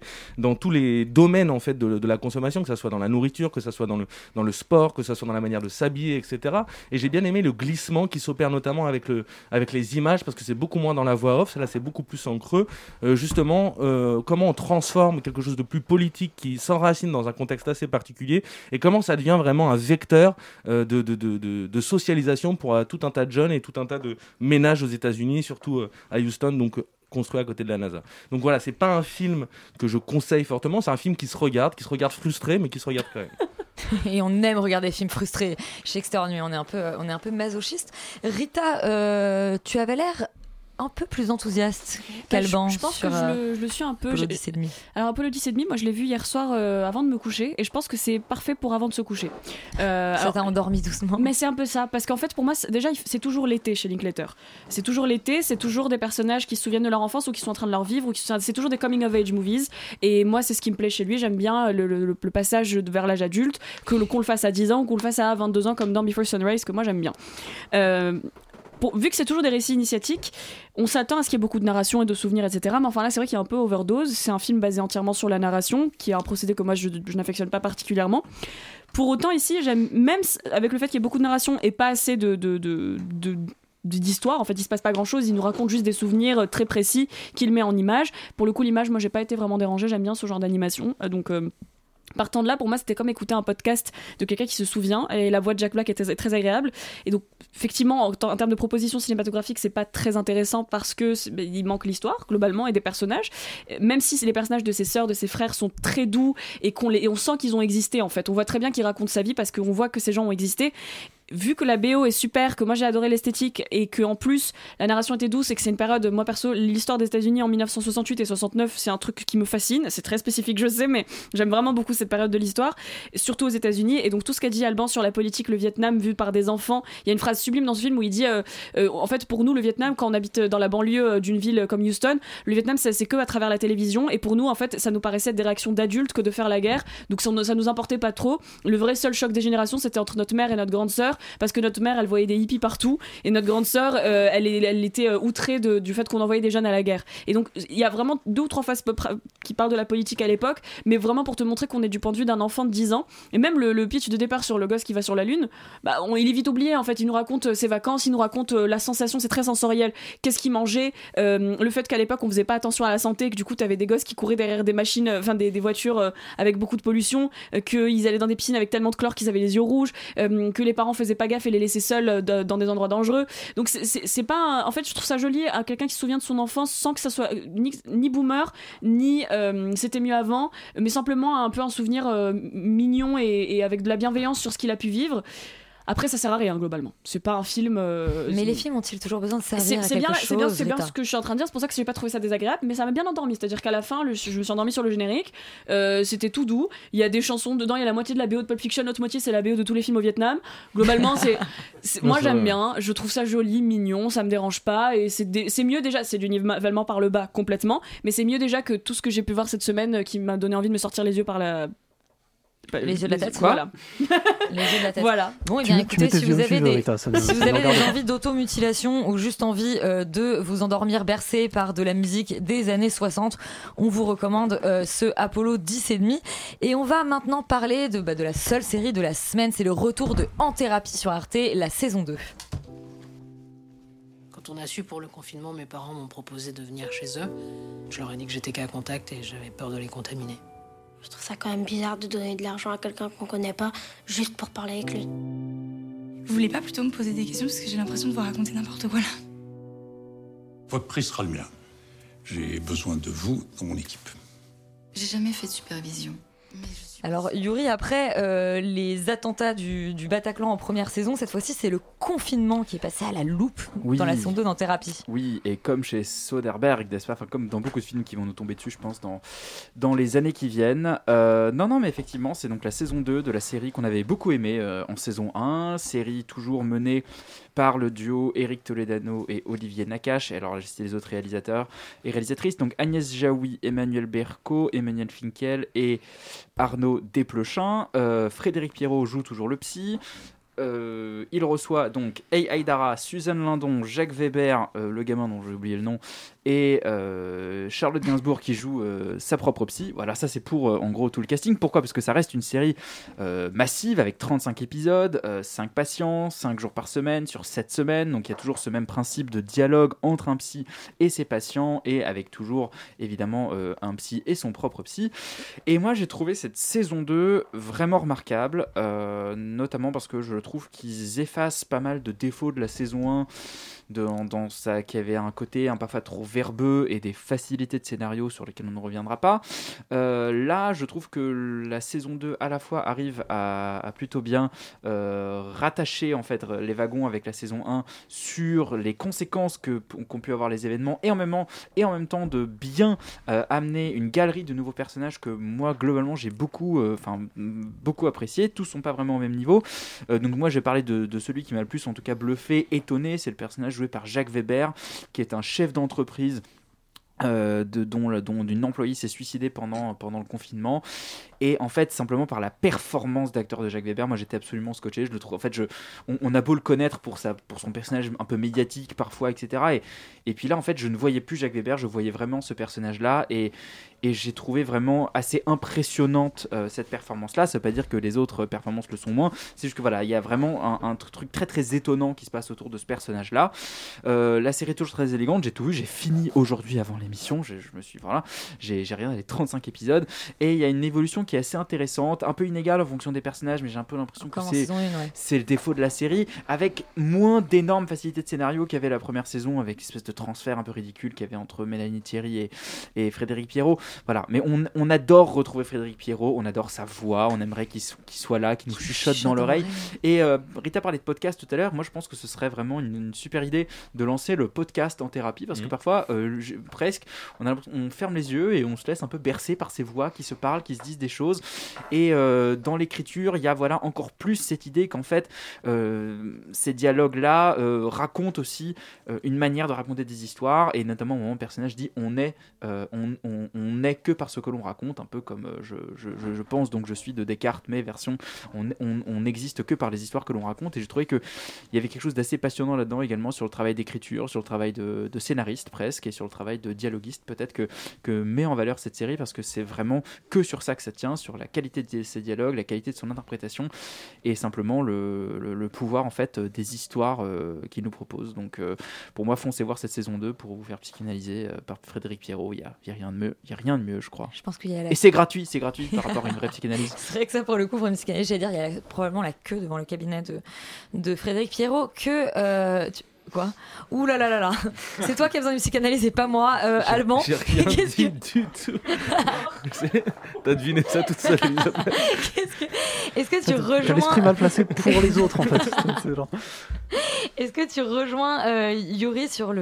domaines en fait de la consommation, que ça soit dans la nourriture, que ça soit dans le sport, que ça soit dans la manière de s'habiller, etc. Et j'ai bien aimé le glissement qui s'opère notamment avec les images, parce que c'est beaucoup moins dans la voix off, là c'est beaucoup plus en creux. Justement, comment on transforme quelque chose de plus politique qui s'enracine dans un contexte assez particulier, et comment ça devient vraiment un vecteur de socialisation pour tout un tas de jeunes et tout un tas de ménages aux États-Unis, surtout à Houston, donc construit à côté de la NASA. Donc voilà, c'est pas un film que je conseille fortement, c'est un film qui se regarde frustré, mais qui se regarde quand même. Et on aime regarder des films frustrés chez Extérieur Nuit, on est un peu masochiste. Rita, tu avais l'air un peu plus enthousiaste qu'Alban. Je pense que je le suis un peu. Apollo 10 et demi. Alors Apollo 10 et demi, moi je l'ai vu hier soir avant de me coucher, et je pense que c'est parfait pour avant de se coucher. Ça t'a endormi doucement. Mais c'est un peu ça, parce qu'en fait pour moi c'est toujours l'été chez Linklater. C'est toujours l'été, c'est toujours des personnages qui se souviennent de leur enfance ou qui sont en train de leur vivre, ou c'est toujours des coming of age movies. Et moi c'est ce qui me plaît chez lui, j'aime bien le passage vers l'âge adulte, qu'on le fasse à 10 ans ou qu'on le fasse à 22 ans comme dans Before Sunrise, que moi j'aime bien. Vu que c'est toujours des récits initiatiques, on s'attend à ce qu'il y ait beaucoup de narration et de souvenirs, etc. Mais enfin là, c'est vrai qu'il y a un peu overdose. C'est un film basé entièrement sur la narration, qui est un procédé que moi, je n'affectionne pas particulièrement. Pour autant, ici, j'aime, même avec le fait qu'il y ait beaucoup de narration et pas assez d'histoire, en fait, il se passe pas grand-chose. Il nous raconte juste des souvenirs très précis qu'il met en image. Pour le coup, l'image, moi, j'ai pas été vraiment dérangée. J'aime bien ce genre d'animation, donc... Partant de là, pour moi, c'était comme écouter un podcast de quelqu'un qui se souvient, et la voix de Jack Black était très agréable. Et donc, effectivement, en termes de propositions cinématographiques, c'est pas très intéressant parce que il manque l'histoire globalement et des personnages. Même si les personnages de ses sœurs, de ses frères sont très doux et on sent qu'ils ont existé en fait. On voit très bien qu'il raconte sa vie parce qu'on voit que ces gens ont existé. Vu que la BO est super, que moi j'ai adoré l'esthétique et que en plus la narration était douce et que c'est une période, moi perso, l'histoire des États-Unis en 1968 et 69, c'est un truc qui me fascine. C'est très spécifique, je sais, mais j'aime vraiment beaucoup cette période de l'histoire, surtout aux États-Unis. Et donc tout ce qu'a dit Alban sur la politique, le Vietnam vu par des enfants, il y a une phrase sublime dans ce film où il dit en fait pour nous le Vietnam, quand on habite dans la banlieue d'une ville comme Houston, le Vietnam c'est que à travers la télévision, et pour nous en fait ça nous paraissait des réactions d'adultes que de faire la guerre, donc ça nous importait pas trop. Le vrai seul choc des générations, c'était entre notre mère et notre grande sœur. Parce que notre mère, elle voyait des hippies partout, et notre grande sœur, elle était outrée du fait qu'on envoyait des jeunes à la guerre. Et donc, il y a vraiment deux ou trois phases qui parlent de la politique à l'époque, mais vraiment pour te montrer qu'on est du point de vue d'un enfant de 10 ans. Et même le pitch de départ sur le gosse qui va sur la Lune, bah, il est vite oublié, en fait. Il nous raconte ses vacances, il nous raconte la sensation, c'est très sensoriel. Qu'est-ce qu'il mangeait, le fait qu'à l'époque, on faisait pas attention à la santé, et que du coup, t'avais des gosses qui couraient derrière des machines, enfin des voitures avec beaucoup de pollution, qu'ils allaient dans des piscines avec tellement de chlore qu'ils avaient les yeux rouges, que les parents faisaient pas gaffe et les laissaient seuls dans des endroits dangereux. Donc c'est pas en fait, je trouve ça joli à quelqu'un qui se souvient de son enfance sans que ça soit ni boomer ni c'était mieux avant, mais simplement un peu un souvenir mignon et avec de la bienveillance sur ce qu'il a pu vivre. Après, ça sert à rien, globalement. C'est pas un film... Mais les films ont-ils toujours besoin de servir à quelque chose ? C'est bien ce que je suis en train de dire, c'est pour ça que j'ai pas trouvé ça désagréable, mais ça m'a bien endormi. C'est-à-dire qu'à la fin, je me suis endormi sur le générique, c'était tout doux, il y a des chansons dedans, il y a la moitié de la BO de Pulp Fiction, l'autre moitié, c'est la BO de tous les films au Vietnam. Globalement, moi, j'aime bien, je trouve ça joli, mignon, ça me dérange pas, et c'est mieux déjà, c'est du nivellement par le bas, complètement, mais c'est mieux déjà que tout ce que j'ai pu voir cette semaine qui m'a donné envie de me sortir les yeux par la... les yeux de la tête, voilà. Les yeux de la tête. Voilà. Bon, et bien écoutez, si vous avez des envies d'automutilation ou juste envie de vous endormir bercé par de la musique des années 60, on vous recommande ce Apollo 10 et demi. Et on va maintenant parler de la seule série de la semaine, c'est le retour de En thérapie sur Arte, la saison 2. Quand on a su pour le confinement, mes parents m'ont proposé de venir chez eux. Je leur ai dit que j'étais qu'à contact et j'avais peur de les contaminer. Je trouve ça quand même bizarre de donner de l'argent à quelqu'un qu'on connaît pas juste pour parler avec lui. Vous voulez pas plutôt me poser des questions parce que j'ai l'impression de vous raconter n'importe quoi là. Votre prix sera le mien. J'ai besoin de vous dans mon équipe. J'ai jamais fait de supervision. Mais alors Yuri, après les attentats du Bataclan en première saison, cette fois-ci c'est le confinement qui est passé à la loupe dans la saison 2 dans Thérapie. Oui, et comme chez Soderbergh, n'est-ce pas, enfin, comme dans beaucoup de films qui vont nous tomber dessus, je pense, dans les années qui viennent. Non, mais effectivement, c'est donc la saison 2 de la série qu'on avait beaucoup aimée en saison 1, série toujours menée par le duo Eric Toledano et Olivier Nakache. Et alors, j'ai cité les autres réalisateurs et réalisatrices, donc Agnès Jaoui, Emmanuel Berco, Emmanuel Finkiel et Arnaud Desplechin. Frédéric Pierrot joue toujours le psy. Il reçoit donc Eye Haïdara, Suzanne Lindon, Jacques Weber, le gamin dont j'ai oublié le nom, et Charlotte Gainsbourg qui joue sa propre psy. Voilà, ça c'est pour en gros tout le casting. Pourquoi ? Parce que ça reste une série massive avec 35 épisodes, 5 patients, 5 jours par semaine, sur 7 semaines. Donc il y a toujours ce même principe de dialogue entre un psy et ses patients, et avec toujours évidemment un psy et son propre psy. Et moi j'ai trouvé cette saison 2 vraiment remarquable, notamment parce que je le trouve qu'ils effacent pas mal de défauts de la saison 1, dans ça, qui avait un côté parfois trop verbeux et des facilités de scénario sur lesquelles on ne reviendra pas. Là, je trouve que la saison 2 à la fois arrive à plutôt bien rattacher en fait les wagons avec la saison 1 sur les conséquences qu'ont pu avoir les événements, et en même temps de bien amener une galerie de nouveaux personnages que moi globalement j'ai beaucoup apprécié. Tous sont pas vraiment au même niveau, donc moi j'ai parlé de celui qui m'a le plus en tout cas bluffé, étonné, c'est le personnage joué par Jacques Weber, qui est un chef d'entreprise dont une employée s'est suicidée pendant le confinement. Et en fait, simplement par la performance d'acteur de Jacques Weber, moi j'étais absolument scotché. Je le trouve, en fait, on a beau le connaître pour son personnage un peu médiatique parfois, etc. Et puis là, en fait, je ne voyais plus Jacques Weber, je voyais vraiment ce personnage-là. Et j'ai trouvé vraiment assez impressionnante cette performance-là. Ça ne veut pas dire que les autres performances le sont moins. C'est juste que voilà, il y a vraiment un truc très très étonnant qui se passe autour de ce personnage-là. La série est toujours très élégante. J'ai tout vu. J'ai fini aujourd'hui avant l'émission. J'ai regardé les 35 épisodes. Et il y a une évolution qui est assez intéressante, un peu inégale en fonction des personnages, mais j'ai un peu l'impression que c'est le défaut de la série, avec moins d'énormes facilités de scénario qu'il y avait la première saison, avec l'espèce de transfert un peu ridicule qu'il y avait entre Mélanie Thierry et Frédéric Pierrot. Voilà, mais on adore retrouver Frédéric Pierrot, on adore sa voix, on aimerait qu'il soit là, qu'il nous chuchote dans l'oreille. Et Rita parlait de podcast tout à l'heure, moi je pense que ce serait vraiment une super idée de lancer le podcast En Thérapie, parce que parfois, presque, on ferme les yeux et on se laisse un peu bercer par ces voix qui se parlent, qui se disent des choses. Et dans l'écriture, il y a encore plus cette idée qu'en fait, ces dialogues-là racontent aussi une manière de raconter des histoires, et notamment au moment où le personnage dit on est que par ce que l'on raconte, un peu comme je pense, donc je suis de Descartes, mais version on n'existe que par les histoires que l'on raconte. Et j'ai trouvé qu'il y avait quelque chose d'assez passionnant là-dedans également, sur le travail d'écriture, sur le travail de scénariste presque, et sur le travail de dialoguiste peut-être que met en valeur cette série, parce que c'est vraiment que sur ça que ça tient, sur la qualité de ses dialogues, la qualité de son interprétation, et simplement le pouvoir en fait des histoires qu'il nous propose. Donc pour moi, foncez voir cette saison 2 pour vous faire psychanalyser par Frédéric Pierrot. Il y a rien de mieux, je crois. Je pense qu'il y a et c'est gratuit par rapport à une vraie psychanalyse. C'est vrai que ça, pour le coup, pour une psychanalyse, j'allais dire, il y a probablement la queue devant le cabinet de Frédéric Pierrot que Quoi ? Ouh là là là là, c'est toi qui as besoin de psychanalyse et pas moi, Alban. J'ai rien dit du tout. T'as deviné ça toute seule. Est-ce que tu rejoins... J'ai l'esprit mal placé pour les autres en fait. Est-ce que tu rejoins Yuri sur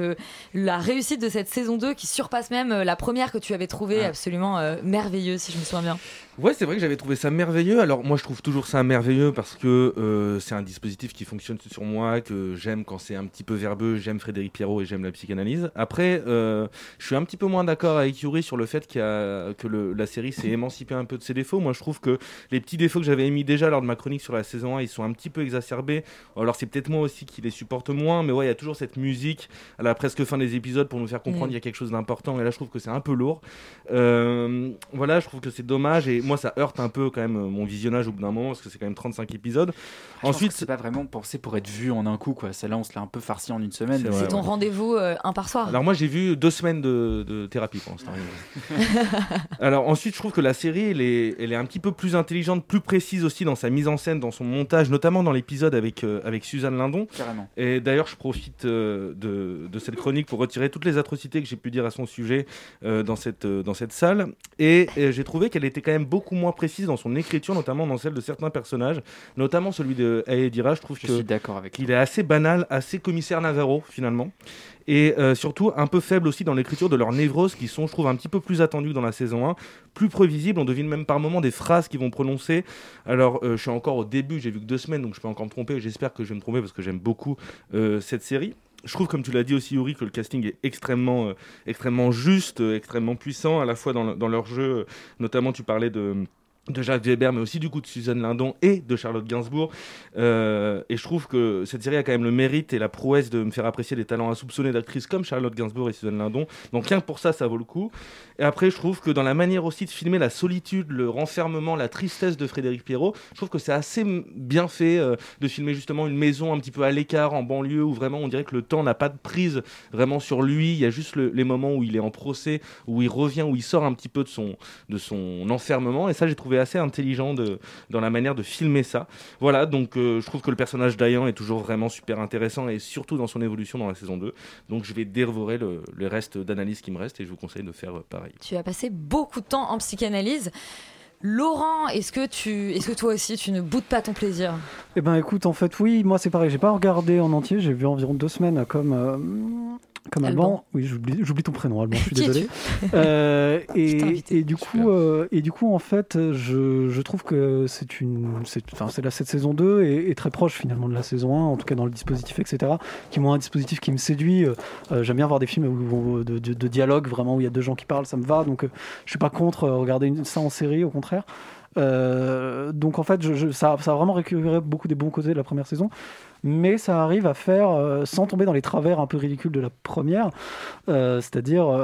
la réussite de cette saison 2 qui surpasse même la première que tu avais trouvée absolument merveilleuse, si je me souviens bien ? Ouais, c'est vrai que j'avais trouvé ça merveilleux. Alors moi je trouve toujours ça merveilleux parce que c'est un dispositif qui fonctionne sur moi, que j'aime quand c'est un petit peu verbeux, j'aime Frédéric Pierrot et j'aime la psychanalyse. Après, je suis un petit peu moins d'accord avec Yuri sur le fait que la série s'est émancipée un peu de ses défauts. Moi je trouve que les petits défauts que j'avais émis déjà lors de ma chronique sur la saison 1, ils sont un petit peu exacerbés. Alors c'est peut-être moi aussi qui les supporte moins, mais ouais, il y a toujours cette musique à la presque fin des épisodes pour nous faire comprendre qu'il y a quelque chose d'important, et là je trouve que c'est un peu lourd. Voilà, je trouve que c'est dommage, et moi ça heurte un peu quand même mon visionnage au bout d'un moment, parce que c'est quand même 35 épisodes. Ensuite, c'est pas vraiment pensé pour être vu en un coup, quoi. Celle-là on se l'a un peu farci en une semaine. C'est ton rendez-vous un par soir. Alors moi j'ai vu 2 semaines de thérapie pour l'instant. Alors ensuite, je trouve que la série elle est un petit peu plus intelligente, plus précise aussi dans sa mise en scène, dans son montage, notamment dans l'épisode avec Suzanne Lindon. Carrément. Et d'ailleurs je profite de cette chronique pour retirer toutes les atrocités que j'ai pu dire à son sujet dans cette salle, et j'ai trouvé qu'elle était quand même beaucoup moins précise dans son écriture, notamment dans celle de certains personnages, notamment celui de Eye Haïdara. Je trouve qu'il est assez banal, assez commissaire Navarro finalement, et surtout un peu faible aussi dans l'écriture de leurs névroses, qui sont, je trouve, un petit peu plus attendues dans la saison 1, plus prévisibles. On devine même par moments des phrases qu'ils vont prononcer. Alors je suis encore au début, j'ai vu que 2 semaines, donc je peux encore me tromper, et j'espère que je vais me tromper parce que j'aime beaucoup cette série. Je trouve, comme tu l'as dit aussi, Yuri, que le casting est extrêmement juste, extrêmement puissant, à la fois dans leur jeu, notamment tu parlais de Jacques Weber, mais aussi du coup de Suzanne Lindon et de Charlotte Gainsbourg, et je trouve que cette série a quand même le mérite et la prouesse de me faire apprécier des talents insoupçonnés d'actrices comme Charlotte Gainsbourg et Suzanne Lindon, donc rien que pour ça, ça vaut le coup. Et après, je trouve que dans la manière aussi de filmer la solitude, le renfermement, la tristesse de Frédéric Pierrot, je trouve que c'est assez bien fait de filmer justement une maison un petit peu à l'écart, en banlieue, où vraiment on dirait que le temps n'a pas de prise vraiment sur lui. Il y a juste les moments où il est en procès, où il revient, où il sort un petit peu de son enfermement, et ça, j'ai trouvé trouvé assez intelligent dans la manière de filmer ça. Voilà, donc je trouve que le personnage d'Ayan est toujours vraiment super intéressant, et surtout dans son évolution dans la saison 2. Donc je vais dévorer le reste d'analyse qui me reste, et je vous conseille de faire pareil. Tu as passé beaucoup de temps en psychanalyse. Laurent, est-ce que toi aussi tu ne boudes pas ton plaisir ? Eh ben écoute, en fait oui, moi c'est pareil, j'ai pas regardé en entier, j'ai vu environ 2 semaines comme Alban. Oui, j'oublie ton prénom, Alban, je suis désolé. Et du coup en fait je trouve que cette saison 2 est très proche finalement de la saison 1, en tout cas dans le dispositif, etc., qui est moins un dispositif qui me séduit. J'aime bien voir des films de dialogue vraiment, où il y a 2 gens qui parlent, ça me va, donc je suis pas contre regarder ça en série, au contraire. Donc en fait ça a vraiment récupéré beaucoup des bons côtés de la première saison, mais ça arrive à faire sans tomber dans les travers un peu ridicules de la première, c'est-à-dire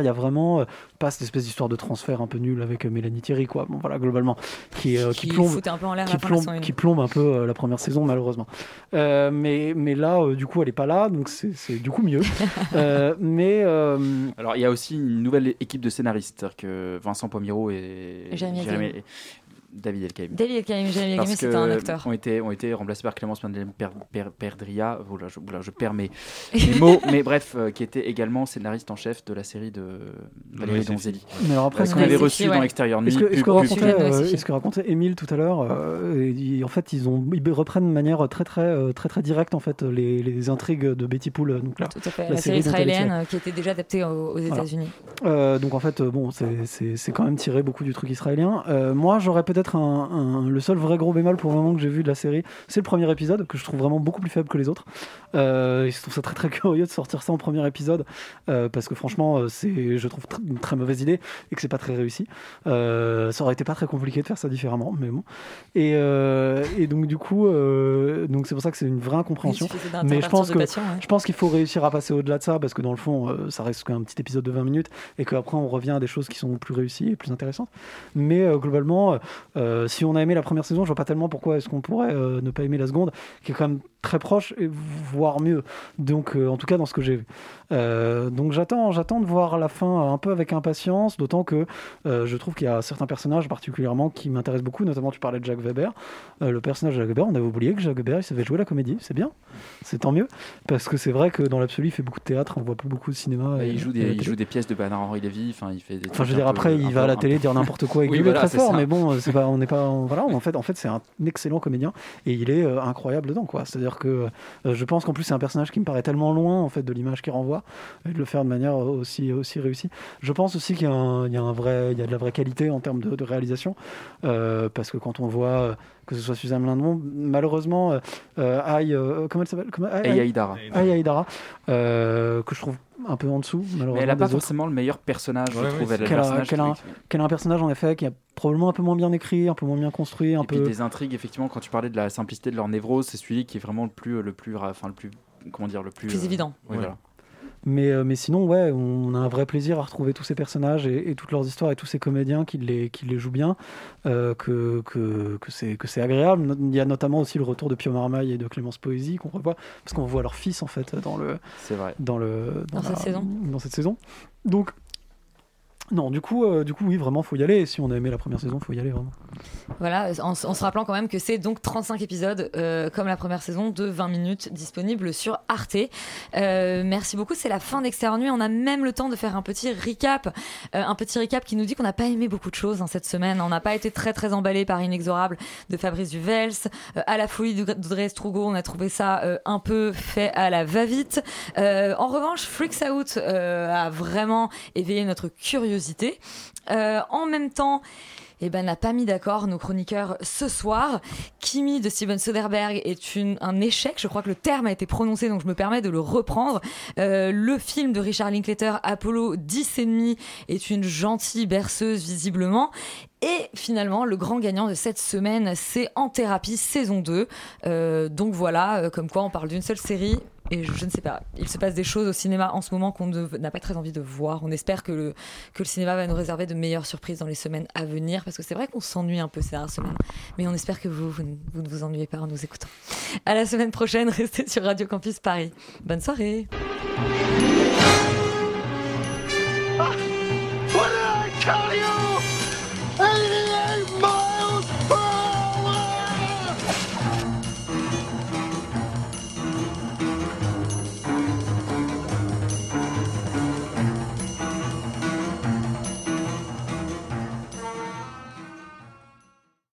il y a vraiment pas cette espèce d'histoire de transfert un peu nulle avec Mélanie Thierry, quoi. Bon, voilà, globalement qui plombe un peu la première saison, malheureusement, mais là du coup elle est pas là, donc c'est du coup mieux. Alors il y a aussi une nouvelle équipe de scénaristes, c'est-à-dire que Vincent Pomiro et Jérémy David El-Kaïm. C'était un acteur. Ont été remplacés par Clémence Perdria. Voilà, je perds mes mots. Mais bref, qui était également scénariste en chef de la série de Valérie Donzelli. Mais alors après, qu'on avait reçu dans Extérieur Nuit. Est-ce que racontait Émile tout à l'heure, en fait, ils reprennent de manière très très très très directe en fait les intrigues de Betty Pool. Donc là, tout à fait. La série israélienne qui était déjà adaptée aux États-Unis. Donc en fait, bon, c'est quand même tiré beaucoup du truc israélien. Moi, j'aurais peut-être le seul vrai gros bémol pour le moment que j'ai vu de la série, c'est le premier épisode, que je trouve vraiment beaucoup plus faible que les autres. Je trouve ça très très curieux de sortir ça en premier épisode, parce que franchement je trouve une très mauvaise idée et que c'est pas très réussi. Ça aurait été pas très compliqué de faire ça différemment, mais bon. Et donc du coup donc c'est pour ça que c'est une vraie incompréhension, mais je pense qu'il faut réussir à passer au-delà de ça, parce que dans le fond ça reste qu'un petit épisode de 20 minutes et qu'après on revient à des choses qui sont plus réussies et plus intéressantes, mais globalement si on a aimé la première saison, je vois pas tellement pourquoi est-ce qu'on pourrait ne pas aimer la seconde, qui est quand même très proche, et voire mieux. Donc, en tout cas, dans ce que j'ai vu. Donc, j'attends de voir la fin un peu avec impatience, d'autant que je trouve qu'il y a certains personnages particulièrement qui m'intéressent beaucoup, notamment tu parlais de Jacques Weber. Le personnage de Jacques Weber, on avait oublié que Jacques Weber, il savait jouer la comédie, c'est bien, c'est tant mieux, parce que c'est vrai que dans l'absolu, il fait beaucoup de théâtre, on voit plus beaucoup de cinéma. Il joue des pièces de Bernard-Henri Lévy, il fait des... Enfin, je veux dire, après, il va à la télé dire n'importe quoi et gueuler très fort, mais bon, c'est pas, on n'est pas... Voilà, en fait, c'est un excellent comédien, et il est incroyable dedans, quoi. C'est-à-dire que je pense qu'en plus c'est un personnage qui me paraît tellement loin en fait de l'image qu'il renvoie, et de le faire de manière aussi réussie. Je pense aussi qu'il y a de la vraie qualité en termes de réalisation, parce que quand on voit que ce soit Suzanne Lindon, malheureusement Eye Haïdara, que je trouve un peu en dessous, malheureusement. Mais elle n'a pas forcément le meilleur personnage, je trouve. Qu'elle a un personnage, en effet, qui est probablement un peu moins bien écrit, un peu moins bien construit. Puis des intrigues, effectivement, quand tu parlais de la simplicité de leur névrose, c'est celui qui est vraiment le plus évident. Oui, voilà. Mais sinon, ouais, on a un vrai plaisir à retrouver tous ces personnages et toutes leurs histoires et tous ces comédiens qui les jouent bien, que c'est agréable. Il y a notamment aussi le retour de Pio Marmaille et de Clémence Poésie qu'on revoit, parce qu'on voit leur fils en fait dans cette saison. Donc non, du coup, oui, vraiment, faut y aller. Et si on a aimé la première saison, faut y aller vraiment. Voilà, en se rappelant quand même que c'est donc 35 épisodes, comme la première saison, de 20 minutes, disponibles sur Arte. Merci beaucoup. C'est la fin d'Extérieur Nuit. On a même le temps de faire un petit recap, qui nous dit qu'on n'a pas aimé beaucoup de choses cette semaine. On n'a pas été très très emballé par Inexorable de Fabrice Du Welz, à la folie d'Audrey Strugo. On a trouvé ça un peu fait à la va-vite. En revanche, Freaks Out a vraiment éveillé notre curiosité. En même temps, n'a pas mis d'accord nos chroniqueurs ce soir. Kimi de Steven Soderbergh est un échec, je crois que le terme a été prononcé, donc je me permets de le reprendre. Le film de Richard Linklater, Apollo 10 et demi, est une gentille berceuse visiblement. Et finalement, le grand gagnant de cette semaine, c'est En thérapie, saison 2. Donc voilà, comme quoi on parle d'une seule série. Et je ne sais pas, il se passe des choses au cinéma en ce moment qu'on n'a pas très envie de voir. On espère que le cinéma va nous réserver de meilleures surprises dans les semaines à venir, parce que c'est vrai qu'on s'ennuie un peu ces dernières semaines, mais on espère que vous ne vous ennuyez pas en nous écoutant. À la semaine prochaine, restez sur Radio Campus Paris. Bonne soirée.